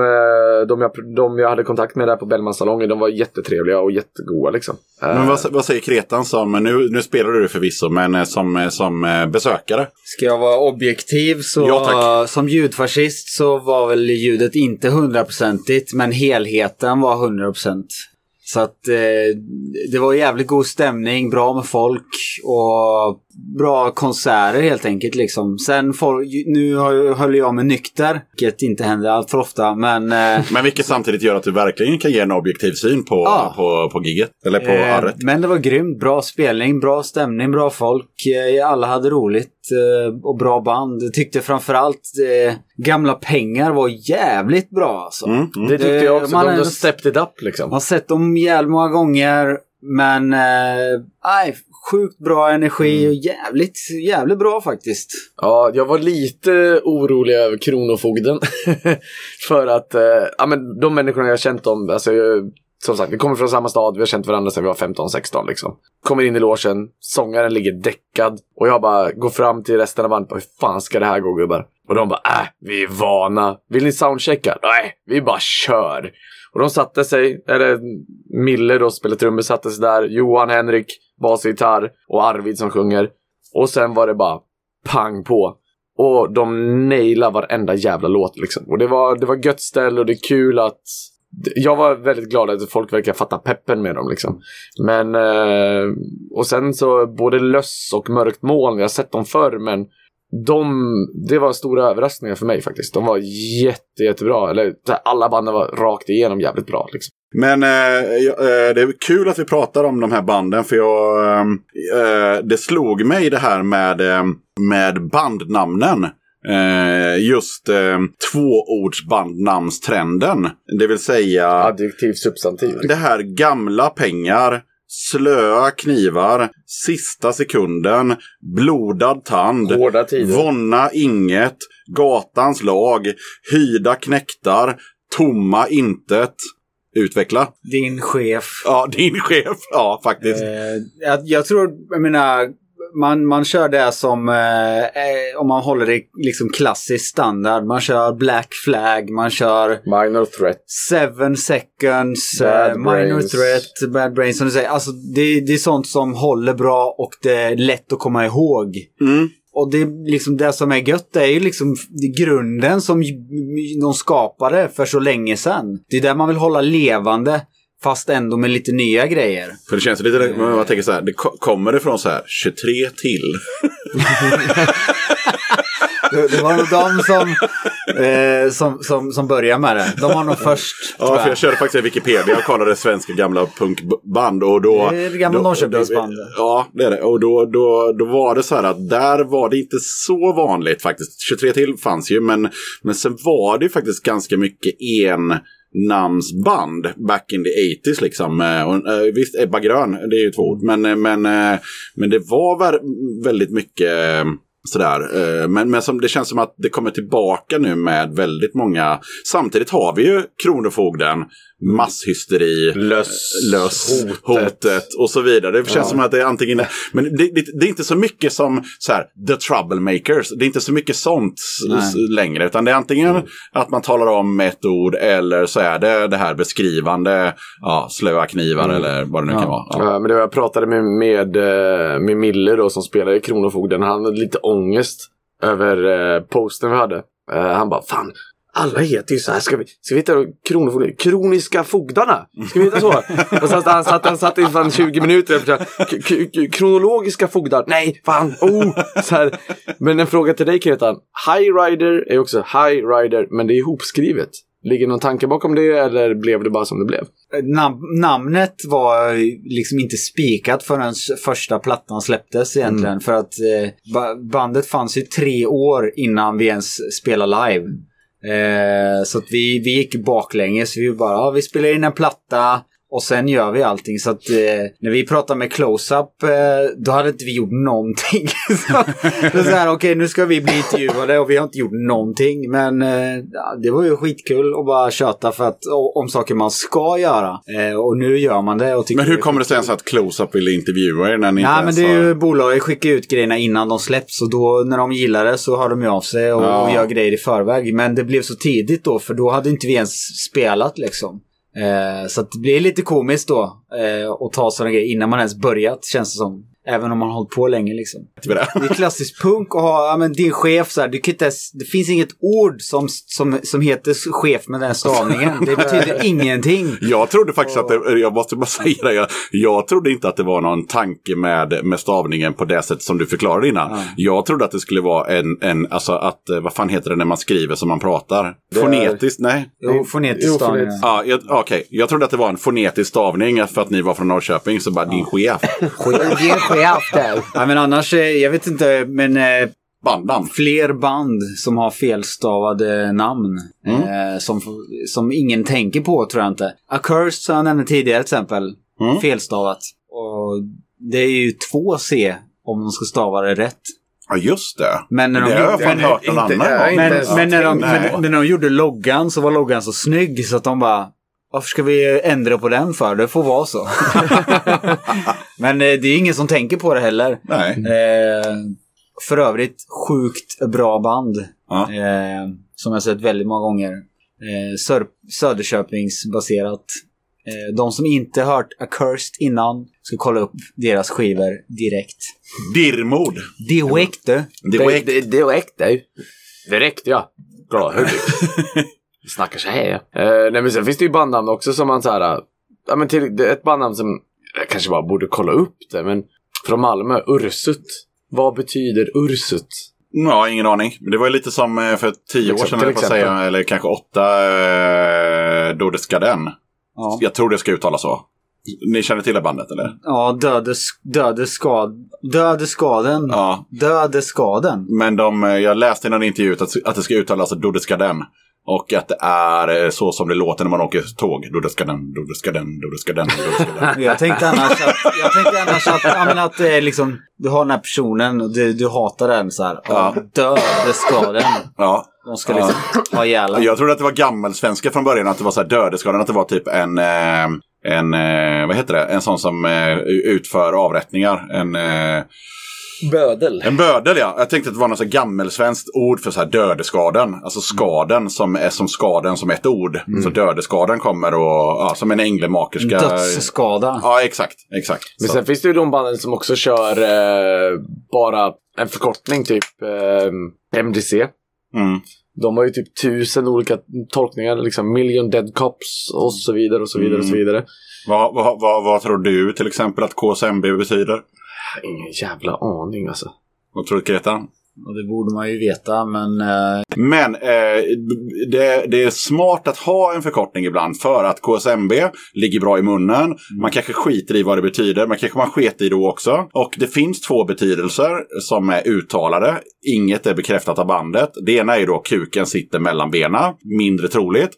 jag hade kontakt med där på Bellmans Salonger, de var jättetrevliga och jättegoda liksom. Men vad säger Kretan som... Nu spelar du förvisso, men som besökare? Ska jag vara objektiv så... Ja, tack. Som ljudfascist så var väl ljudet inte 100%igt, men helheten var 100%. Så att det var jävligt god stämning, bra med folk och bra konserter helt enkelt liksom. Sen nu höll jag med nykter, vilket inte händer allt för ofta, men vilket samtidigt gör att du verkligen kan ge en objektiv syn på gigget eller på arret. Men det var grymt, bra spelning, bra stämning, bra folk, alla hade roligt och bra band. Jag tyckte framförallt Gamla pengar var jävligt bra alltså. Det tyckte jag också, de stepped it up liksom. Man har sett dem jävligt många gånger, men sjukt bra energi och jävligt bra faktiskt. Ja, jag var lite orolig över Kronofogden för att de människorna jag känt om, alltså som sagt, vi kommer från samma stad, vi har känt varandra sedan vi var 15-16 liksom. Kommer in i logen, sångaren ligger däckad och jag bara går fram till resten av bandet, hur fan ska det här gå, gubbar? Och de bara, vi är vana. Vill ni soundchecka? Nej, vi bara kör. Och de satte sig, eller Mille då, spelade trummor, satte sig där. Johan, Henrik, basgitarr och Arvid som sjunger. Och sen var det bara pang på. Och de nailade varenda jävla låt liksom. Och det var gött ställ och det är kul att... Jag var väldigt glad att folk verkar fatta peppen med dem liksom. Men, och sen så både Lös och Mörkt moln, jag har sett dem förr, men... Det var stora överraskningar för mig faktiskt. De var jättebra. Eller alla banden var rakt igenom jävligt bra liksom. Men det är kul att vi pratar om de här banden, för jag det slog mig det här med bandnamnen. Just tvåordsbandnamnstrenden. Det vill säga adjektiv substantiv. Det här Gamla pengar, Slöa knivar, Sista sekunden, Blodad tand, Vonna inget, Gatans lag, Hyda knäktar, Tomma intet. Utveckla. Din chef. Ja, din chef. Ja, faktiskt. Jag tror, jag menar, man kör det som om man håller det liksom klassisk standard. Man kör Black Flag, man kör Minor Threat, 7 Seconds, Minor Threat, Bad Brains, som du säger. Alltså det är sånt som håller bra och det är lätt att komma ihåg. Och det är liksom det som är gött, det är ju liksom grunden som de skapade för så länge sedan. Det är där man vill hålla levande, fast ändå med lite nya grejer. För det känns lite, jag tänker så här, det kommer ifrån så här 23 till. Det var nog de som började med det. De var nog först. Ja, för jag körde faktiskt Wikipedia och kollade svenska gamla punkband. Och då, det är det gamla Norrköpingsband. Ja, det är det. Och då var det så här att där var det inte så vanligt faktiskt. 23 till fanns ju, men sen var det ju faktiskt ganska mycket namnsband back in the 80s liksom. Och visst, Ebba Grön, det är ju två ord, men det var väldigt mycket sådär, men som det känns som att det kommer tillbaka nu med väldigt många. Samtidigt har vi ju Kronofogden, masshysteri, lös hotet och så vidare. Det känns som att det är antingen, men det är inte så mycket som så här, the troublemakers. Det är inte så mycket sånt längre, utan det är antingen att man talar om ett ord, eller så är det här beskrivande, slöa knivar eller vad det nu kan vara. Ja. Men det jag pratade med Mille då, som spelade i Kronofogden. Han hade lite ångest över posten vi hade. Han bara, fan, alla heter ju så här, ska vi hitta kronofogden, kroniska fogdarna, ska vi hitta så? Och så han satt i fan 20 minuter kronologiska fogdar, nej fan, så här. Men en fråga till dig, Kretan. High Rider är också High Rider, men det är ihopskrivet. Ligger någon tanke bakom det, eller blev det bara som det blev? Namnet var liksom inte spikat förrän första plattan släpptes egentligen. För att bandet fanns ju 3 år innan vi ens spelade live. Så att vi gick baklänges. Vi bara, vi spelar in en platta och sen gör vi allting. Så att när vi pratade med Close-Up, då hade inte vi gjort någonting. Så här, okej, nu ska vi bli intervjuade och vi har inte gjort någonting. Men det var ju skitkul att bara köta för att, om saker man ska göra. Och nu gör man det. Och men hur kommer det sig att Close-Up ville intervjua er? När ni inte men det är ju bolaget skickar ut grejerna innan de släpps. Och då, när de gillar det, så har de ju av sig och gör grejer i förväg. Men det blev så tidigt då, för då hade inte vi ens spelat liksom. Så att det blir lite komiskt då att ta sådana grejer innan man ens börjat, känns det som, även om man har hållit på länge liksom. Det är klassiskt punk att ha, din chef så här, det finns inget ord som heter chef med den stavningen. Det betyder ingenting. Jag trodde faktiskt jag måste bara säga det, jag trodde inte att det var någon tanke med stavningen på det sätt som du förklarade innan. Jag trodde att det skulle vara en alltså att, vad fan heter det när man skriver som man pratar? Fonetiskt, nej? Jo, fonetisk stavning. Ja, okej. Jag trodde att det var en fonetisk stavning för att ni var från Norrköping, så bara din chef. Ja, men annars, jag vet inte, men fler band som har felstavade namn som ingen tänker på, tror jag inte. Cursed, som jag nämnde tidigare till exempel, felstavat. Och det är ju 2C om de ska stava det rätt. Ja, just det. Men när de gjorde loggan, så var loggan så snygg så att de bara, varför ska vi ändra på den för? Det får vara så. Men det är ingen som tänker på det heller. Nej. För övrigt, sjukt bra band. Som jag har sett väldigt många gånger. Söderköpingsbaserat. De som inte hört Accursed innan ska kolla upp deras skivor direkt. Dirmod. Direkt, ja. Bra, hörligt. Vi snackar så här, ja. Nej, men sen finns det ju bandnamn också som man så här, men till ett bandnamn som jag kanske bara borde kolla upp det, men från Malmö, Ursut. Vad betyder Ursut? Ja, ingen aning. Men det var ju lite som för 10 år sedan, eller, säga, eller kanske 8, dödakatten. Ja. Jag tror det ska uttalas så. Ni känner till det bandet, eller? Ja, dödakatten. Ja. Dödakatten. Men jag läste i någon intervju att det ska uttalas dödakatten. Och att det är så som det låter när man åker tåg. Då ska den. Jag tänkte annars att, liksom, du har den här personen och du hatar den så här. Ja. Dödakatten. Ja. De ska liksom ha jävla. Jag trodde att det var gammelsvenska från början, att det var så här dödakatten, att det var typ en vad heter det? En sån som utför avrättningar. En bödel, ja. Jag tänkte att det var något så gammelsvenskt ord för så här dödskaden. Alltså skaden som är som skaden som ett ord. Så dödskaden kommer och som en änglemakerska. Dödsskada. Ja, exakt. Men sen finns det ju de banden som också kör bara en förkortning, typ MDC. De har ju typ 1000 olika tolkningar, liksom Million Dead Cops och så vidare och så vidare och så vidare. Vad tror du till exempel att KSMB betyder? Ingen jävla aning alltså. Vad tror du, Kretan? Och det borde man ju veta, men... det är smart att ha en förkortning ibland, för att KSMB ligger bra i munnen. Man kanske skiter i vad det betyder, men kanske man skiter i det också. Och det finns två betydelser som är uttalade. Inget är bekräftat av bandet. Det ena är då kuken sitter mellan benen, mindre troligt.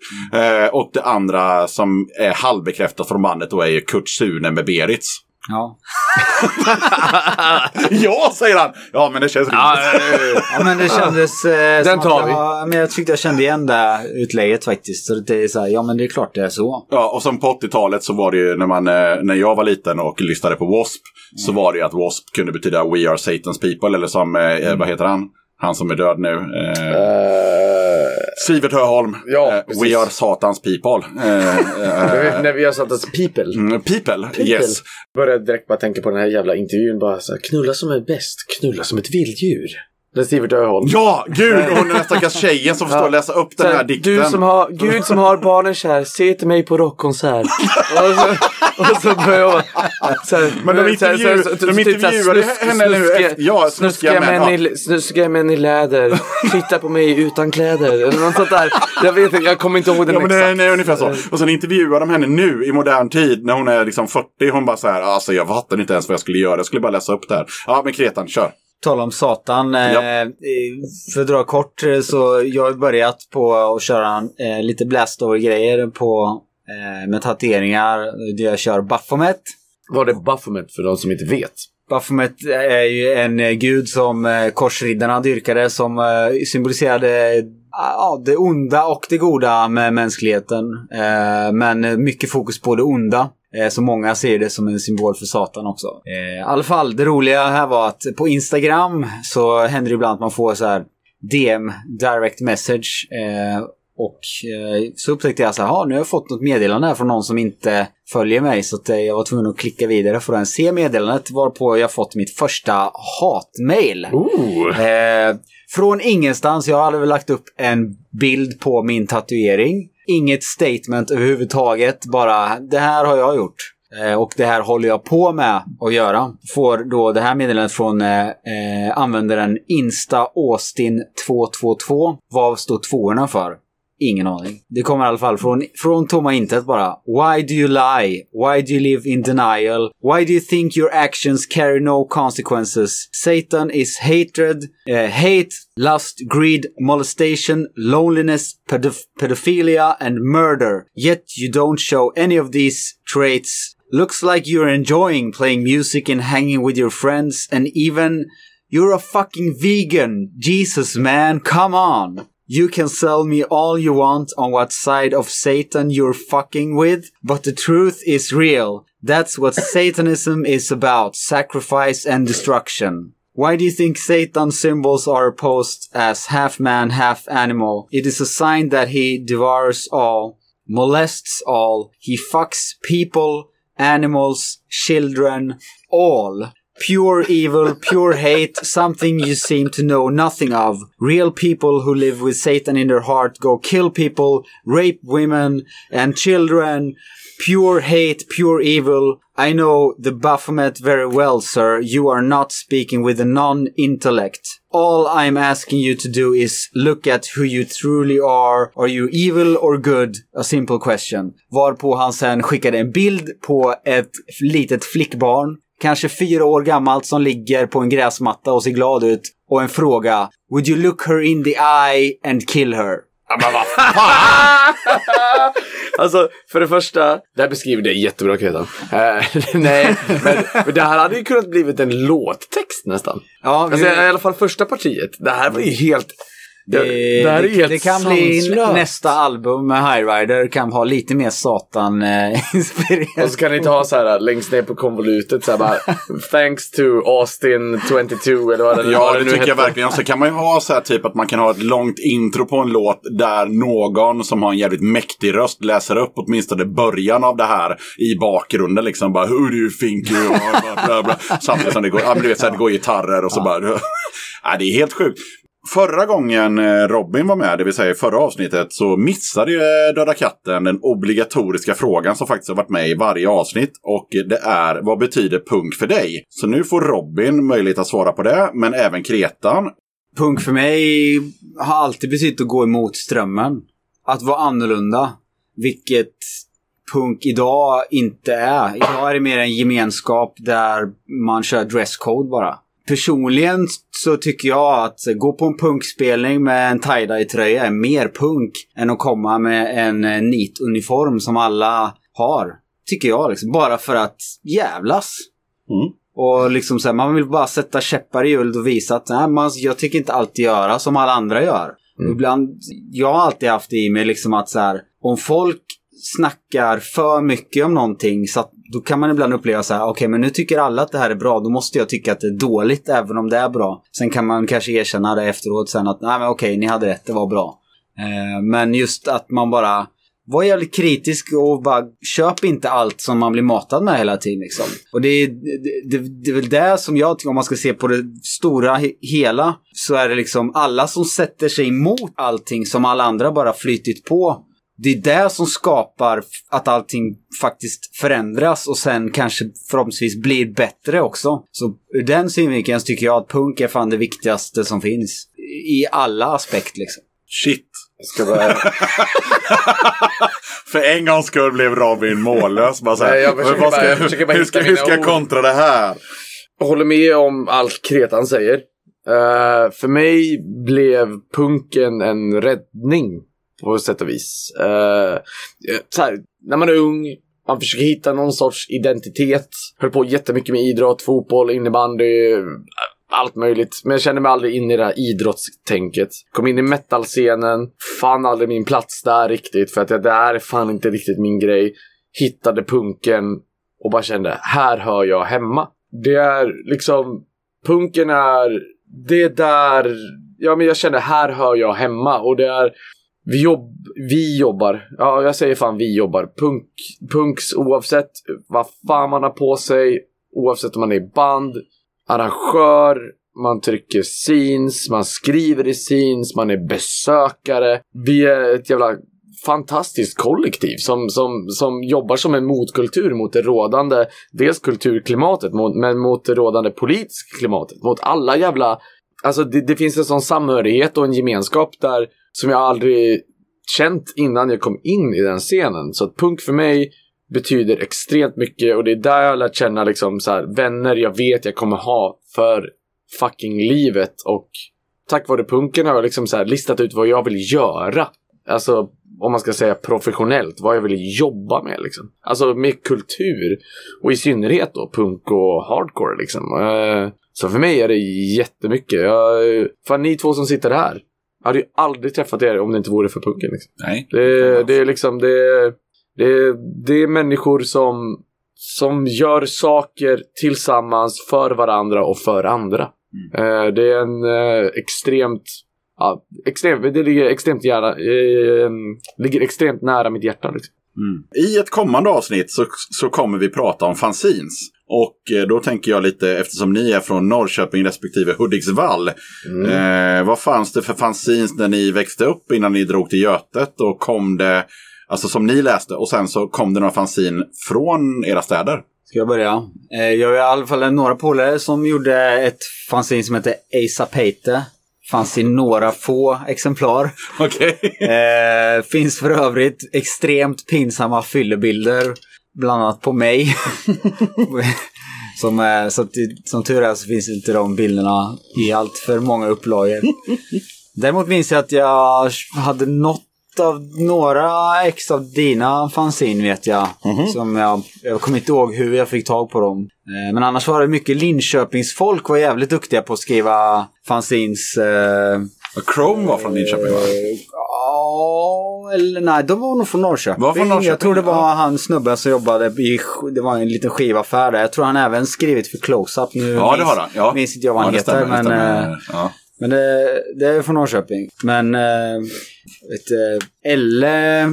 Och det andra som är halvbekräftat från bandet då är ju Kurt Sune med Berits. Ja. Ja, säger han. Ja, men det känns riktigt. Ja, men det kändes den tar vi. Ja, men jag tyckte jag kände igen det utläget faktiskt. Så det är så här, ja men det är klart det är så. Ja, och som på 80-talet så var det ju när jag var liten och lyssnade på W.A.S.P. Så var det ju att W.A.S.P. kunde betyda We Are Satan's People. Eller som, vad heter han? Han som är död nu. Sivert Höholm. Ja, We Are Satans People. När vi har Satans People. People, yes. Jag började direkt bara tänka på den här jävla intervjun. Bara så här, knulla som är bäst, knulla som ett vilddjur. Den Sivert Höholm. Ja, gud, hon är den stackars tjejen som förstår läsa upp den här dikten. Gud som har barnen kär, se till mig på rockkonsert. Och så börjar hon så här, men de intervjuade henne nu. Ja, snuskiga män i läder. Titta på mig utan kläder. Eller något sånt där. Jag vet inte, jag kommer inte ihåg den exakt. Ja, men det är ungefär så. Och sen intervjuar de henne nu i modern tid när hon är liksom 40. Hon bara så här, alltså jag fattar inte ens vad jag skulle göra. Jag skulle bara läsa upp det här. Ja, men Kretan, kör. Tala om Satan. För att dra kort så jag har börjat på att köra lite blast-over-grejer på med tatueringar där jag kör Baphomet. Vad är Baphomet för de som inte vet? Baphomet är ju en gud som korsriddarna dyrkade, som symboliserade det onda och det goda med mänskligheten. Men mycket fokus på det onda. Så många ser det som en symbol för Satan också. I alla fall, det roliga här var att på Instagram så händer det ibland att man får så här DM, direct message. Och så upptäckte jag så här, nu har jag fått något meddelande här från någon som inte följer mig. Så att jag var tvungen att klicka vidare för att se meddelandet, varpå jag fått mitt första hatmail. Från ingenstans. Jag hade väl lagt upp en bild på min tatuering. Inget statement överhuvudtaget, bara det här har jag gjort och det här håller jag på med att göra. Får då det här meddelandet från användaren InstaAustin222. Vad står tvåorna för? Ingen aning. Det kommer i alla fall från tomma intet bara. Why do you lie? Why do you live in denial? Why do you think your actions carry no consequences? Satan is hatred, hate, lust, greed, molestation, loneliness, pedophilia and murder. Yet you don't show any of these traits. Looks like you're enjoying playing music and hanging with your friends, and even you're a fucking vegan. Jesus, man, come on. You can sell me all you want on what side of Satan you're fucking with, but the truth is real. That's what Satanism is about, sacrifice and destruction. Why do you think Satan's symbols are posed as half man, half animal? It is a sign that he devours all, molests all, he fucks people, animals, children, all. Pure evil, pure hate, something you seem to know nothing of. Real people who live with Satan in their heart go kill people, rape women and children. Pure hate, pure evil. I know the Baphomet very well, sir. You are not speaking with a non-intellect. All I'm asking you to do is look at who you truly are. Are you evil or good? A simple question. Varpå han sen skickade en bild på ett litet flickbarn. Kanske 4 år gammalt som ligger på en gräsmatta och ser glad ut. Och en fråga. Would you look her in the eye and kill her? Men vad fan? Alltså, för det första... Det här beskriver det jättebra, Kretan. Nej, men det här hade ju kunnat blivit en låttext nästan. Ja, alltså, i alla fall första partiet. Det här var ju helt... Det kan bli nästa album med High Rider, kan ha lite mer Satan inspirerat. Och så kan ni inte ha så här längst ner på konvolutet så här bara, thanks to Austin22 eller vad det nu. Ja, det tycker jag verkligen. Så kan man ju ha så här typ att man kan ha ett långt intro på en låt där någon som har en jävligt mäktig röst läser upp åtminstone början av det här i bakgrunden liksom bara hur du finker samtidigt som det går. Ja, men du vet så här, det går gitarrer och så bara. Ja, det är helt sjukt. Förra gången Robin var med, det vill säga i förra avsnittet, så missade ju Döda katten den obligatoriska frågan som faktiskt har varit med i varje avsnitt. Och det är, vad betyder punk för dig? Så nu får Robin möjlighet att svara på det, men även Kretan. Punk för mig har alltid betytt att gå emot strömmen. Att vara annorlunda. Vilket punk idag inte är. Idag är det mer en gemenskap där man kör dresscode bara. Personligen så tycker jag att gå på en punkspelning med en tie-dye-tröja är mer punk än att komma med en nit-uniform som alla har. Tycker jag liksom. Bara för att jävlas. Mm. Och liksom så här, man vill bara sätta käppar i hjulet och visa att nej, jag tycker inte alltid göra som alla andra gör. Mm. Ibland, jag har alltid haft i mig liksom att så här, om folk snackar för mycket om någonting så att, då kan man ibland uppleva så här, okej, men nu tycker alla att det här är bra, då måste jag tycka att det är dåligt även om det är bra. Sen kan man kanske erkänna det efteråt sen att nej men okej, ni hade rätt, det var bra. Men just att man bara var jävligt kritisk och bara köp inte allt som man blir matad med hela tiden liksom. Och det är väl det som jag tycker, om man ska se på det stora hela, så är det liksom alla som sätter sig emot allting som alla andra bara flytit på. Det är det som skapar att allting faktiskt förändras och sen kanske förhoppningsvis blir bättre också. Så ur den synvinkeln så tycker jag att punk är fan det viktigaste som finns i alla aspekter liksom. Shit. Ska bara... För en gångs skull blev Robin mållös. Bara så här, nej, hur ska jag kontra det här? Jag håller med om allt Kretan säger. För mig blev punken en räddning på sätt och vis. Så här, när man är ung, man försöker hitta någon sorts identitet. Höll på jättemycket med idrott, fotboll, innebandy, allt möjligt. Men jag kände mig aldrig in i det här idrottstänket. Kom in i metalscenen, fann aldrig min plats där riktigt. För att det där är fan inte riktigt min grej. Hittade punken och bara kände, här hör jag hemma. Det är liksom, punken är, det där, ja men jag kände, här hör jag hemma. Och det är, vi jobbar. Ja, jag säger fan vi jobbar. Punks oavsett vad fan man har på sig. Oavsett om man är band, arrangör, man trycker scenes, man skriver i scenes, man är besökare. Vi är ett jävla fantastiskt kollektiv som jobbar som en motkultur mot det rådande, dels kulturklimatet, men mot det rådande politiska klimatet. Mot alla jävla... Alltså det finns en sån samhörighet och en gemenskap där som jag aldrig känt innan jag kom in i den scenen. Så att punk för mig betyder extremt mycket. Och det är där jag har lärt känna liksom så här, vänner jag vet jag kommer ha för fucking livet. Och tack vare punken har jag liksom så här listat ut vad jag vill göra. Alltså om man ska säga professionellt, vad jag vill jobba med liksom. Alltså med kultur. Och i synnerhet då punk och hardcore liksom. Så för mig är det jättemycket. Fan, ni två som sitter här, jag hade ju aldrig träffat er om det inte vore för punken liksom. Nej. Det är liksom det är människor som gör saker tillsammans för varandra och för andra. Mm. Det är en ligger extremt nära mitt hjärta liksom. Mm. I ett kommande avsnitt så kommer vi prata om fanzines. Och då tänker jag lite, eftersom ni är från Norrköping respektive Hudiksvall, vad fanns det för fanzines när ni växte upp innan ni drog till Götet? Och kom det, alltså som ni läste, och sen så kom det några fanzine från era städer? Ska jag börja? Jag har i alla fall några polare som gjorde ett fanzine som heter Asapeite. Fanns i några få exemplar. Okej. Okay. Finns för övrigt extremt pinsamma fyllebilder, bland annat på mig. Som tur är så finns inte de bilderna i allt för många upplagor. Däremot minns jag att jag hade några ex av dina fanzine vet jag. Mm-hmm. Som jag kommer inte ihåg hur jag fick tag på dem. Men annars var det mycket Linköpingsfolk var jävligt duktiga på att skriva fanzines. Chrome var från Linköping va? Ja, eller nej, de var nog från Norrköping. Jag tror det var han snubben som jobbade det var en liten skivaffär där. Jag tror han även skrivit för Close-Up nu. Ja, det har han. Ja. Minns inte jag vad han heter, stämmer, men... Men det är från Norrköping. Men Elle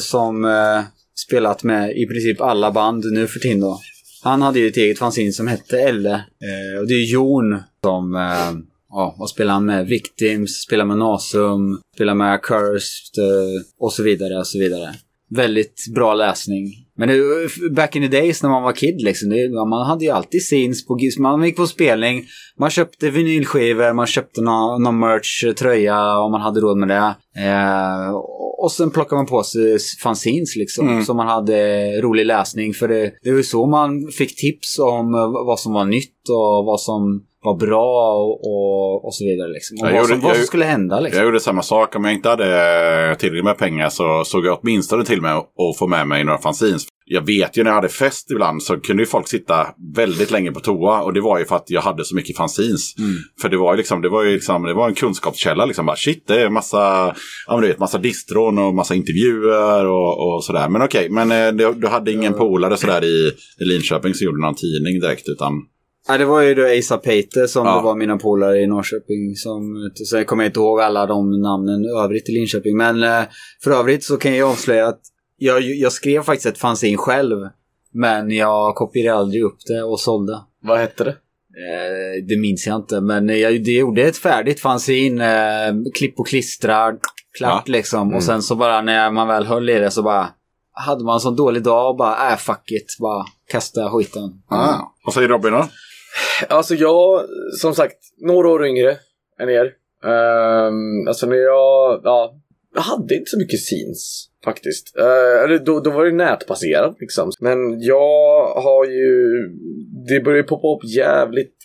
som spelat med i princip alla band nu för tiden då. Han hade ju ett eget fanzine som hette Elle. Och det är Jon som spelar med Victims, spelar med Nasum, spelar med Cursed och så vidare. Väldigt bra läsning. Men back in the days när man var kid liksom, man hade ju alltid scenes på, man gick på spelning, man köpte vinylskivor, man köpte någon merch tröja om man hade råd med det, och sen plockade man på sig fanzines liksom, så man hade rolig läsning, för det var så man fick tips om vad som var nytt och vad som var bra och så vidare liksom. Och vad som skulle hända liksom. Jag gjorde samma sak. Om jag inte hade tillräckligt med pengar så såg jag åtminstone till mig att få med mig några fanzines. Jag vet ju när jag hade fest ibland så kunde ju folk sitta väldigt länge på toa, och det var ju för att jag hade så mycket fanzines. För det var ju liksom, det var en kunskapskälla liksom, bara shit, det är massa, ja, du vet, massa distron och massa intervjuer och sådär. Men okej, men du hade ingen polare sådär i Linköping som gjorde någon tidning direkt, utan ja, det var ju då Asa Peter som det var mina polare i Norrköping som, så jag kommer inte ihåg alla de namnen övrigt i Linköping, men för övrigt så kan jag avslöja att jag skrev faktiskt ett fanzine själv, men jag kopierade aldrig upp det och sålde. Vad hette det? Det minns jag inte, men det gjorde ett färdigt fanzine, klipp och klistrar, klart liksom, och sen så bara när man väl höll i det så bara hade man en sån dålig dag och bara fuck it, bara kasta skiten. Vad säger Robin då? Alltså jag, som sagt, några år yngre än er. Alltså när jag hade inte så mycket scenes faktiskt. Eller då var det nätbaserat liksom. Men jag har ju, det börjar poppa upp jävligt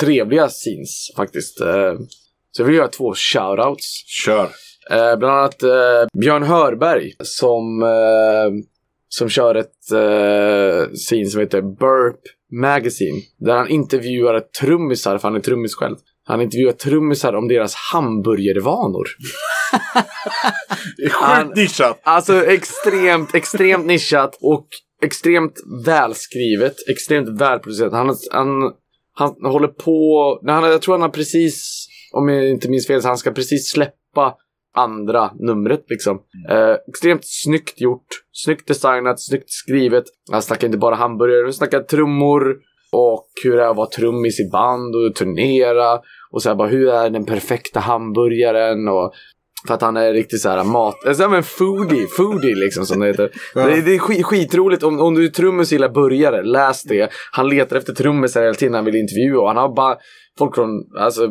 trevliga scenes faktiskt. Så jag vill göra 2 shoutouts. Kör. Bland annat Björn Hörberg som kör ett scene som heter Burp Magazine, där han intervjuar trummisar, för han är trummis själv. Han intervjuar trummisar om deras hamburgervanor. Det är sjukt nischat. Alltså extremt nischat och extremt välskrivet, extremt välproducerat. Han håller på, jag tror han har precis, om jag inte minns fel, han ska precis släppa andra numret liksom. Extremt snyggt gjort, snyggt designat, snyggt skrivet. Han snackar inte bara hamburgare, han snackar trummor och hur det är att vara trummis i band och turnera och så här, bara hur är den perfekta hamburgaren, och för att han är riktigt så här mat, alltså men foodie liksom, som det heter. Det är skitroligt om du är trummis och gillar burgare, läs det. Han letar efter trummisar hela tiden han vill intervjua, och han har bara folk från, alltså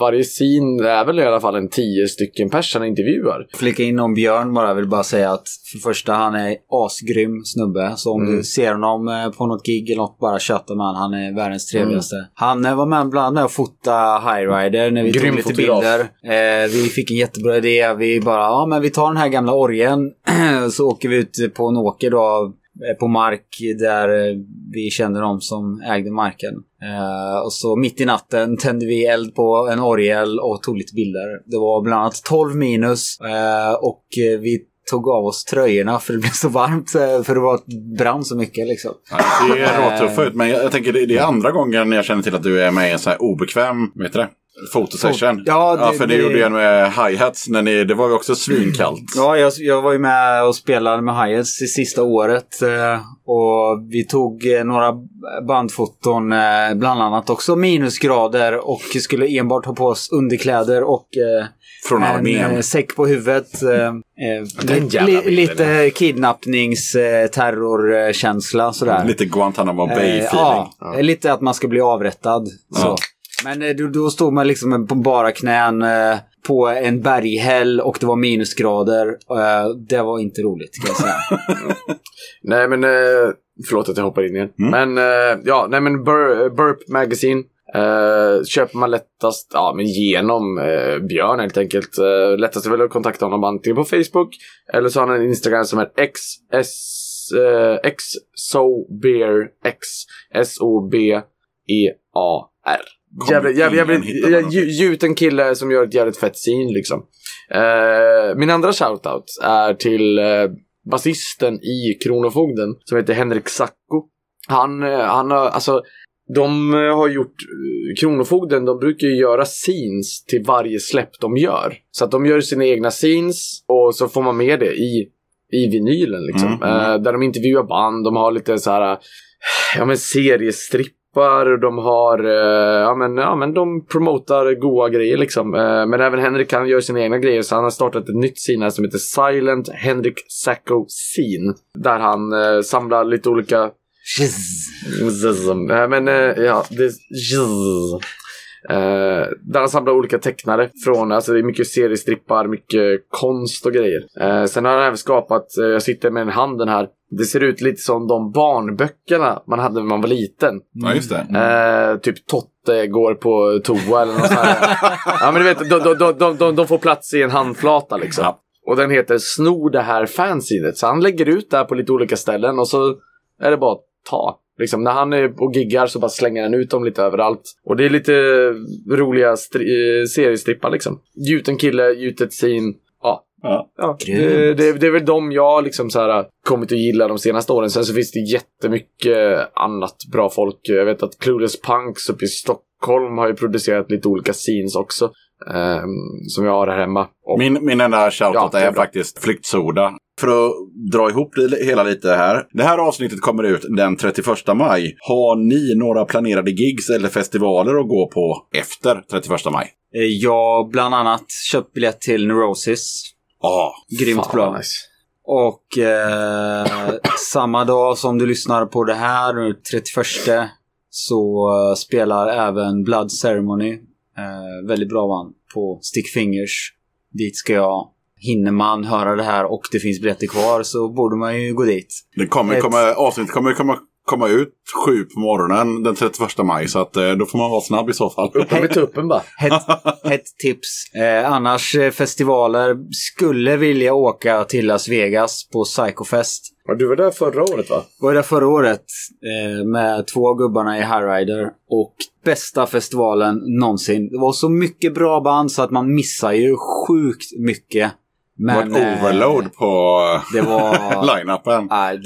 varje scene är väl i alla fall en 10 stycken personer intervjuar. Flika in om Björn bara, vill bara säga att för första, han är asgrym snubbe, så om du ser honom på något gig eller något, bara köta med han är världens trevligaste. Han var med bland annat och fota High Rider när vi grym tog lite fotograf. Bilder. Vi fick en jättebra idé, vi bara, men vi tar den här gamla orgen så åker vi ut på en åker då, på mark där vi kände dem som ägde marken. Och så mitt i natten tände vi eld på en orgel och tog lite bilder. Det var bland annat 12 minus och vi tog av oss tröjorna för det blev så varmt, för det var ett brand så mycket liksom. Ja, det är råtufft ut, men jag tänker det är andra gången jag känner till att du är med i en så här obekväm, vet du det? Fotosession. Ja, för det gjorde jag med hi-hats när ni, det var ju också svinkallt. Ja, jag var ju med och spelade med hi-hats i sista året, och vi tog några bandfoton, bland annat också minusgrader, och skulle enbart ha på oss underkläder och från en säck på huvudet. Lite kidnappningsterrorkänsla sådär. Lite Guantanamo Bay-feeling. Ja, lite att man ska bli avrättad. Ja. Så. Men då stod man liksom på bara knän på en berghäll och det var minusgrader. Det var inte roligt, kan jag säga. Nej, men förlåt att jag hoppar in igen. Men Burp Magazine köper man lättast genom Björn helt enkelt. Lättast är väl att kontakta honom antingen på Facebook, eller så har han en Instagram som är XSOBEAR. Jävligt gjuten kille som gör ett jävligt fett scene liksom. Min andra shoutout är till basisten i Kronofogden som heter Henrik Sacco. Han har, alltså de har gjort, Kronofogden, de brukar ju göra scenes till varje släpp de gör, så att de gör sina egna scenes och så får man med det i vinylen liksom. Där de intervjuar band, de har lite så här seriestripp appar och de har de promotar goa grejer liksom. Men även Henrik kan göra sina egna grejer, så han har startat ett nytt scene som heter Silent Henrik Sacco Scene, där han samlar lite olika där han samlar olika tecknare från, alltså det är mycket seriestrippar, mycket konst och grejer. Sen har han även skapat, jag sitter med en handen här, det ser ut lite som de barnböckerna man hade när man var liten. Ja, just det. Typ Totte går på toa eller något sånt här. Ja, men du vet, de får plats i en handflata liksom. Ja. Och den heter Snor det här fansinet. Så han lägger ut det här på lite olika ställen och så är det bara att ta. Liksom, när han är och giggar så bara slänger han ut dem lite överallt. Och det är lite roliga seriestrippar liksom. Gjut en kille, gjut ett scene. Ja. Det är väl de jag liksom så här kommit att gilla de senaste åren. Sen så finns det jättemycket annat bra folk. Jag vet att Clueless Punks uppe i Stockholm har ju producerat lite olika scenes också, som jag har här hemma. Och min enda shoutout är faktiskt Flyktsoda. För att dra ihop det hela lite här. Det här avsnittet kommer ut den 31 maj. Har ni några planerade gigs eller festivaler att gå på efter 31 maj? Jag bland annat köpt biljett till Neurosis. Grymt bra. Nice. Och samma dag som du lyssnar på det här, 31, så spelar även Blood Ceremony. Väldigt bra band på Stick Fingers. Dit ska jag. Hinner man höra det här och det finns biljetter kvar, så borde man ju gå dit. Det kommer ut 7 på morgonen den 31 maj, så att då får man vara snabb i så fall. Uppe med tuppen bara. Hett tips. Annars festivaler skulle vilja åka till Las Vegas på Psychofest. Du var där förra året, va? Jag var där förra året med 2 gubbarna i High Rider, och bästa festivalen någonsin. Det var så mycket bra band så att man missar ju sjukt mycket. Men overload på det var line-upen. Nej,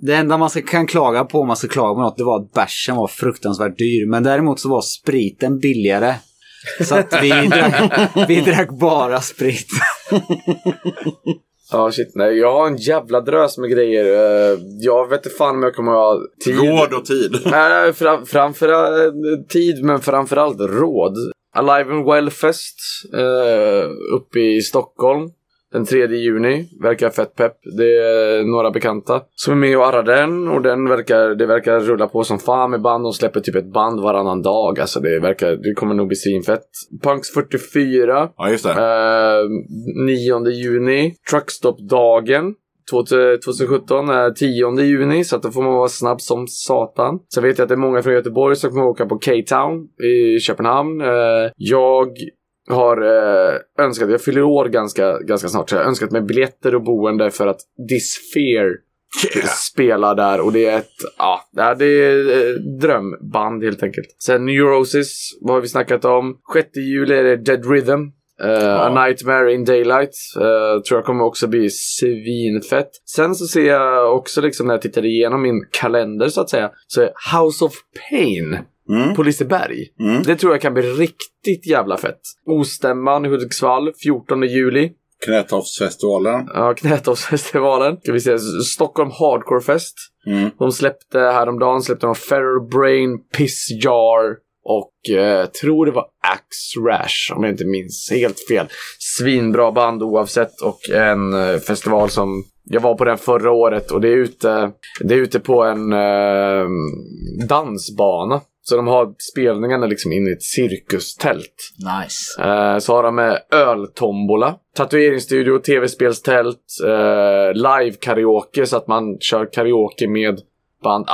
det enda man kan klaga på, om man ska klaga på något, det var att bärsen var fruktansvärt dyr, men däremot så var spriten billigare. Så att vi drack bara sprit. Ja, shit, nej. Jag har en jävla drös med grejer. Jag vet inte fan om jag kommer ha tid. Råd och tid. Nej, tid, men framförallt råd. Alive and Well Fest uppe i Stockholm den 3 juni. Verkar fett pepp. Det är några bekanta som är med och arrar den, och det verkar rulla på som fan med band. De släpper typ ett band varannan dag. Alltså det kommer nog bli svinfett. Punks 44. Ja, just det. 9 juni. Truckstop-dagen 2017, 10 juni, så att då får man vara snabb som satan. Så vet jag att det är många från Göteborg som kommer åka på K-Town i Köpenhamn. Jag har önskat, jag fyller år ganska snart, så jag har önskat mig biljetter och boende för att Disfear spelar där, och det är ett drömband helt enkelt. Sen Neurosis, vad har vi snackat om? 6 juli är det Dead Rhythm. A Nightmare in Daylight tror jag kommer också bli svinfett. Sen så ser jag också liksom, när jag tittar igenom min kalender så att säga, så är House of Pain på Liseberg. Det tror jag kan bli riktigt jävla fett. Ostämman i Hudiksvall 14 juli. Knätofsfestivalen. Ja, Knätofsfestivalen. Ska vi se, Stockholm Hardcore Fest. De släppte häromdagen Ferrobrain, Piss Jar och tror det var Axe Rash, om jag inte minns helt fel. Svinbra band oavsett, och en festival som jag var på den förra året, och det är ute på en dansbana. Så de har spelningarna liksom in i ett cirkustält. Nice. Så har de med öltombola, tatueringsstudio, tv-spelstält, live karaoke, så att man kör karaoke med band.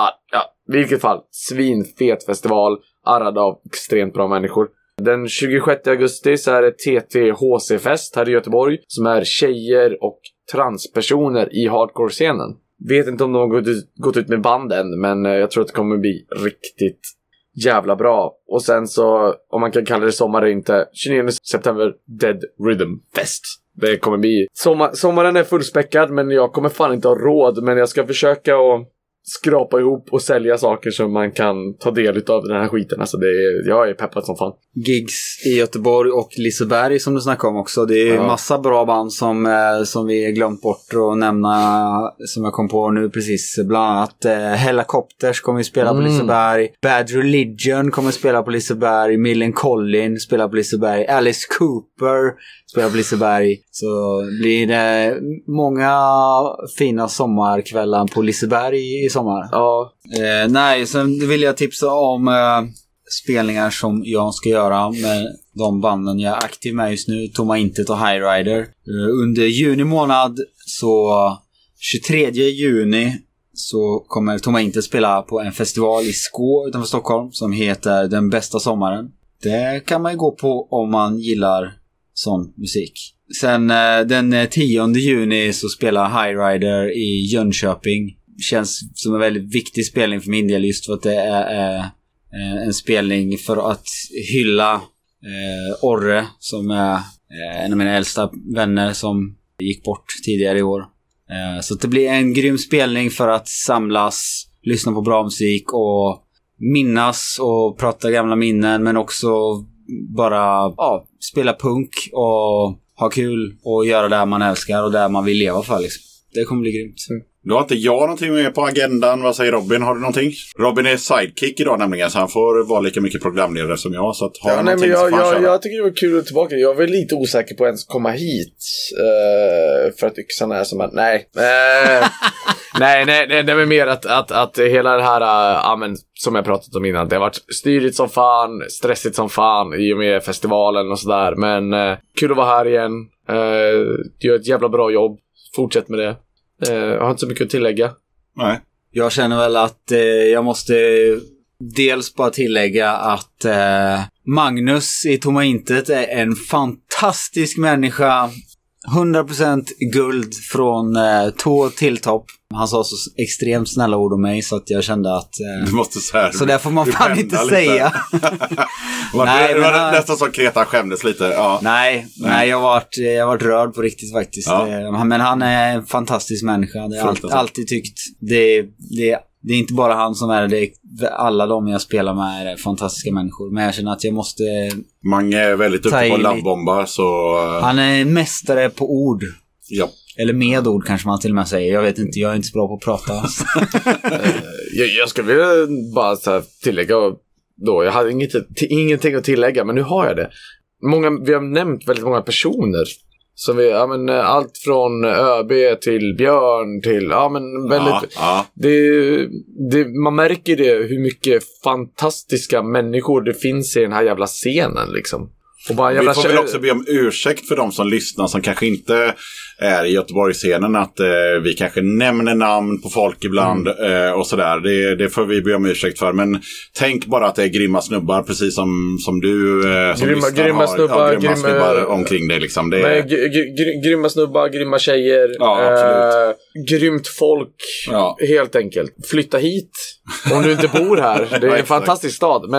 Vilket fall, svinfet festival, arrad av extremt bra människor. Den 26 augusti så är det TTHC-fest här i Göteborg, som är tjejer och transpersoner i hardcore-scenen. Vet inte om de har gått ut med banden, men jag tror att det kommer bli riktigt jävla bra. Och sen så, om man kan kalla det sommar eller inte, 29 september Dead Rhythm Fest. Det kommer bli sommaren är fullspäckad, men jag kommer fan inte ha råd. Men jag ska försöka att skrapa ihop och sälja saker som man kan ta del av den här skiten. Alltså det är, jag är peppad som fan. Gigs i Göteborg och Liseberg som du snackade om också. Det är massa bra band som vi glömt bort att nämna, som jag kom på nu precis. Bland annat Helicopters kommer vi spela på Liseberg. Bad Religion kommer spela på Liseberg. Millencolin spelar på Liseberg. Alice Cooper spelar på Liseberg. Så blir det många fina sommarkvällar på Liseberg i sommar. Ja. Nej, sen vill jag tipsa om spelningar som jag ska göra med de banden jag är aktiv med just nu. Tomma Intet och High Rider. Under juni månad, så 23 juni, så kommer Tomma Intet spela på en festival i Skå utanför Stockholm som heter Den bästa sommaren. Det kan man ju gå på om man gillar sån musik. Sen den 10 juni så spelar High Rider i Jönköping. Känns som en väldigt viktig spelning för min del, just för att det är en spelning för att hylla Orre, som är en av mina äldsta vänner som gick bort tidigare i år. Så det blir en grym spelning för att samlas, lyssna på bra musik och minnas och prata gamla minnen, men också bara spela punk och ha kul och göra det man älskar och det man vill leva för liksom. Det kommer bli grymt. Då har inte jag någonting med på agendan. Vad säger Robin? Har du någonting? Robin är sidekick idag nämligen, så han får vara lika mycket programledare som jag. Så att har jag tycker det var kul att tillbaka. Jag var lite osäker på att ens komma hit för att yxan är som att nej, det är mer att hela det här som jag pratat om innan, det har varit styrigt som fan, stressigt som fan i och med festivalen och sådär. Men kul att vara här igen. Du gör ett jävla bra jobb. Fortsätt med det. Jag har inte så mycket att tillägga. Nej. Jag känner väl att jag måste dels bara tillägga att Magnus i Tomma Intet är en fantastisk människa. 100% guld från tå till topp. Han sa så extremt snälla ord om mig, så att jag kände att du måste säga, så där får man fan inte lite. Säga nästan så Kretan skämdes lite. Ja. Nej, jag varit rörd på riktigt faktiskt. Ja. Men han är en fantastisk människa. Det har alltid tyckt. Det är inte bara han som är det. Alla de jag spelar med är fantastiska människor. Men jag känner att jag måste... Mange är väldigt duktig på labbombar, så... Han är mästare på ord. Ja. Eller med ord kanske man till och med säger. Jag vet inte, jag är inte så bra på att prata. Jag skulle vilja bara så här tillägga då. Jag hade ingenting att tillägga, men nu har jag det. Vi har nämnt väldigt många personer. Så vi, allt från ÖB till Björn till väldigt man märker det hur mycket fantastiska människor det finns i den här jävla scenen liksom. Och bara jävla... Vi får väl också be om ursäkt för de som lyssnar som kanske inte är i Göteborgsscenen, att vi kanske nämner namn på folk ibland och sådär. Det får vi be om ursäkt för. Men tänk bara att det är grymma snubbar, precis som du som grymma snubbar omkring dig liksom. Grymma snubbar, grymma tjejer, grymt folk helt enkelt. Flytta hit om du inte bor här. Det är en fantastisk stad.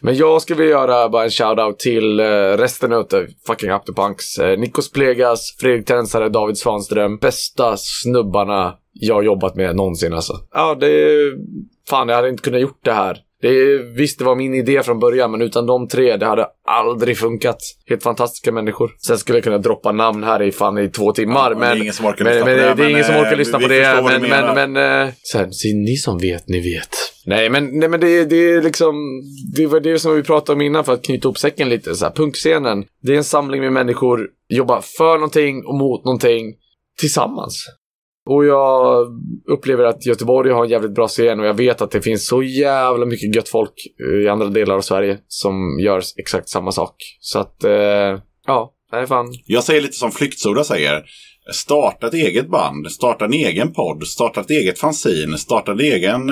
Men jag skulle vilja göra bara en shoutout till resten utav fucking Up The Punks. Nikos Plegas, Fredrik Tensare, David Svanström, bästa snubbarna jag jobbat med någonsin alltså. Ja, det är... Fan, jag hade inte kunnat gjort det här. Visst, det var min idé från början, men utan de tre, det hade aldrig funkat. Helt fantastiska människor. Sen skulle jag kunna droppa namn här i 2 timmar. Ja, men det är ingen som orkar lyssna på det. Ni som vet, ni vet. Nej, men det är liksom... Det var det som vi pratade om innan, för att knyta upp säcken lite. Så här, punkscenen, det är en samling med människor. Jobbar för någonting och mot någonting tillsammans. Och jag upplever att Göteborg har en jävligt bra scen, och jag vet att det finns så jävla mycket gött folk i andra delar av Sverige som gör exakt samma sak. Så att, det är fan. Jag säger lite som Flyktsoda säger. Starta ett eget band, starta en egen podd, starta ett eget fanzine, starta en egen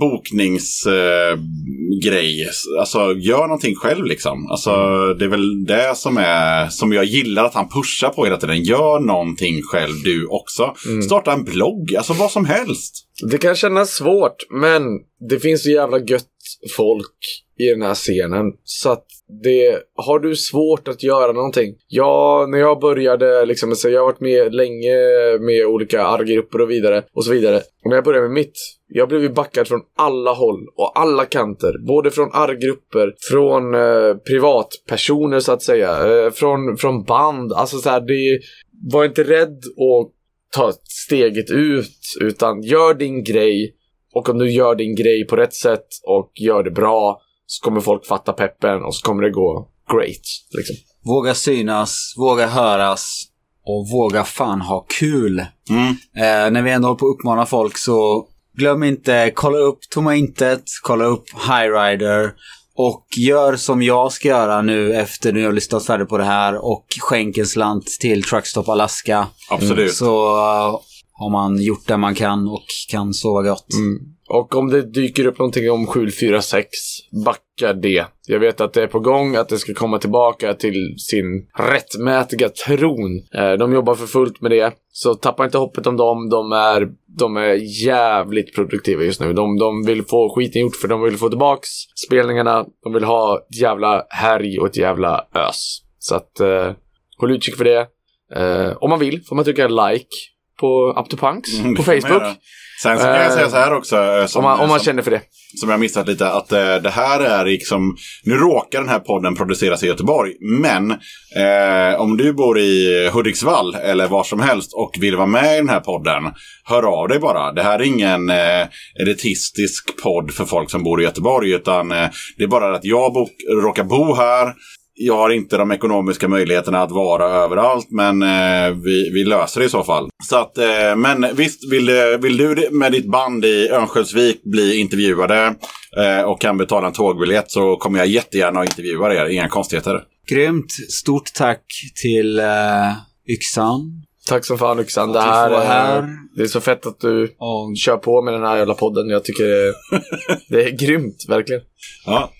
bokningsgrej. Alltså, gör någonting själv liksom. Alltså, det är väl det som jag gillar att han pushar på hela tiden. Gör någonting själv du också. Starta en blogg, alltså vad som helst. Det kan kännas svårt, men det finns så jävla gött folk i den här scenen, så att det, har du svårt att göra någonting? Ja, när jag började liksom, så jag har varit med länge med olika arggrupper och vidare och så vidare. Och när jag började med mitt, jag blev ju backad från alla håll och alla kanter, både från arggrupper, från privatpersoner så att säga, från band, alltså så här, det var inte rädd och ta steget ut, utan gör din grej. Och om du gör din grej på rätt sätt och gör det bra, så kommer folk fatta peppen och så kommer det gå great liksom. Våga synas, våga höras och våga fan ha kul. När vi ändå håller på att uppmana folk, så glöm inte, kolla upp Tomma Intet, kolla upp High Rider och gör som jag ska göra nu efter nu jag har lyssnat färdigt på det här, och skänk en slant till Truckstop Alaska. Absolut. Så har man gjort det man kan och kan sova gott. Och om det dyker upp någonting om 746, backa det. Jag vet att det är på gång, att det ska komma tillbaka till sin rättmätiga tron. De jobbar för fullt med det, så tappa inte hoppet om dem. De är jävligt produktiva just nu. De vill få skiten gjort, för de vill få tillbaks spelningarna. De vill ha ett jävla härj och ett jävla ös. Så att håll utkik för det. Om man vill får man trycka like på Up The Punks på Facebook. Sen så kan jag säga så här också, om man känner för det, som jag missat lite, att det här är liksom, nu råkar den här podden produceras i Göteborg, men om du bor i Hudiksvall eller var som helst och vill vara med i den här podden, hör av dig bara. Det här är ingen elitistisk podd för folk som bor i Göteborg, utan det är bara att jag råkar bo här. Jag har inte de ekonomiska möjligheterna att vara överallt, men vi löser det i så fall. Så att, men visst, vill du med ditt band i Örnsköldsvik bli intervjuade och kan betala en tågbiljett, så kommer jag jättegärna att intervjua er. Inga konstigheter. Grymt. Stort tack till Yxan. Tack som fan, Yxan. Det är så fett att du kör på med den här jävla podden. Jag tycker det är grymt, verkligen. Ja.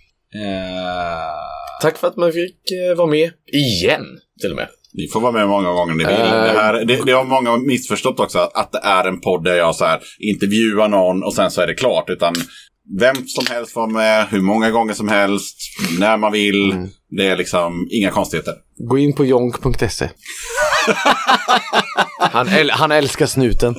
Tack för att man fick vara med igen, till och med. Ni får vara med många gånger ni vill. Det har många missförstått också, att det är en podd där jag så här intervjuar någon och sen så är det klart, utan vem som helst får med, hur många gånger som helst, när man vill. Det är liksom inga konstigheter. Gå in på jonk.se. Han älskar snuten.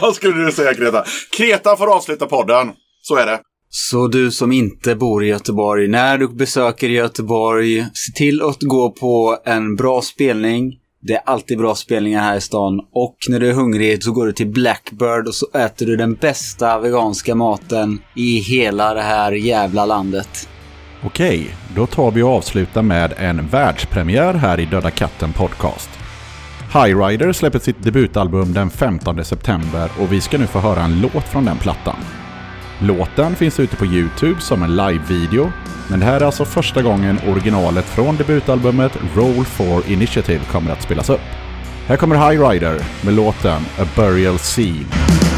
Vad skulle du säga, Kreta? Kreta får avsluta podden, så är det. Så du som inte bor i Göteborg, när du besöker Göteborg, se till att gå på en bra spelning. Det är alltid bra spelningar här i stan. Och när du är hungrig så går du till Blackbird och så äter du den bästa veganska maten i hela det här jävla landet. Okej, då tar vi och avslutar med en världspremiär här i Döda Katten podcast. High Rider släpper sitt debutalbum den 15 september och vi ska nu få höra en låt från den plattan. Låten finns ute på YouTube som en live-video, men det här är alltså första gången originalet från debutalbumet Roll for Initiative kommer att spelas upp. Här kommer High Rider med låten A Burial Scene.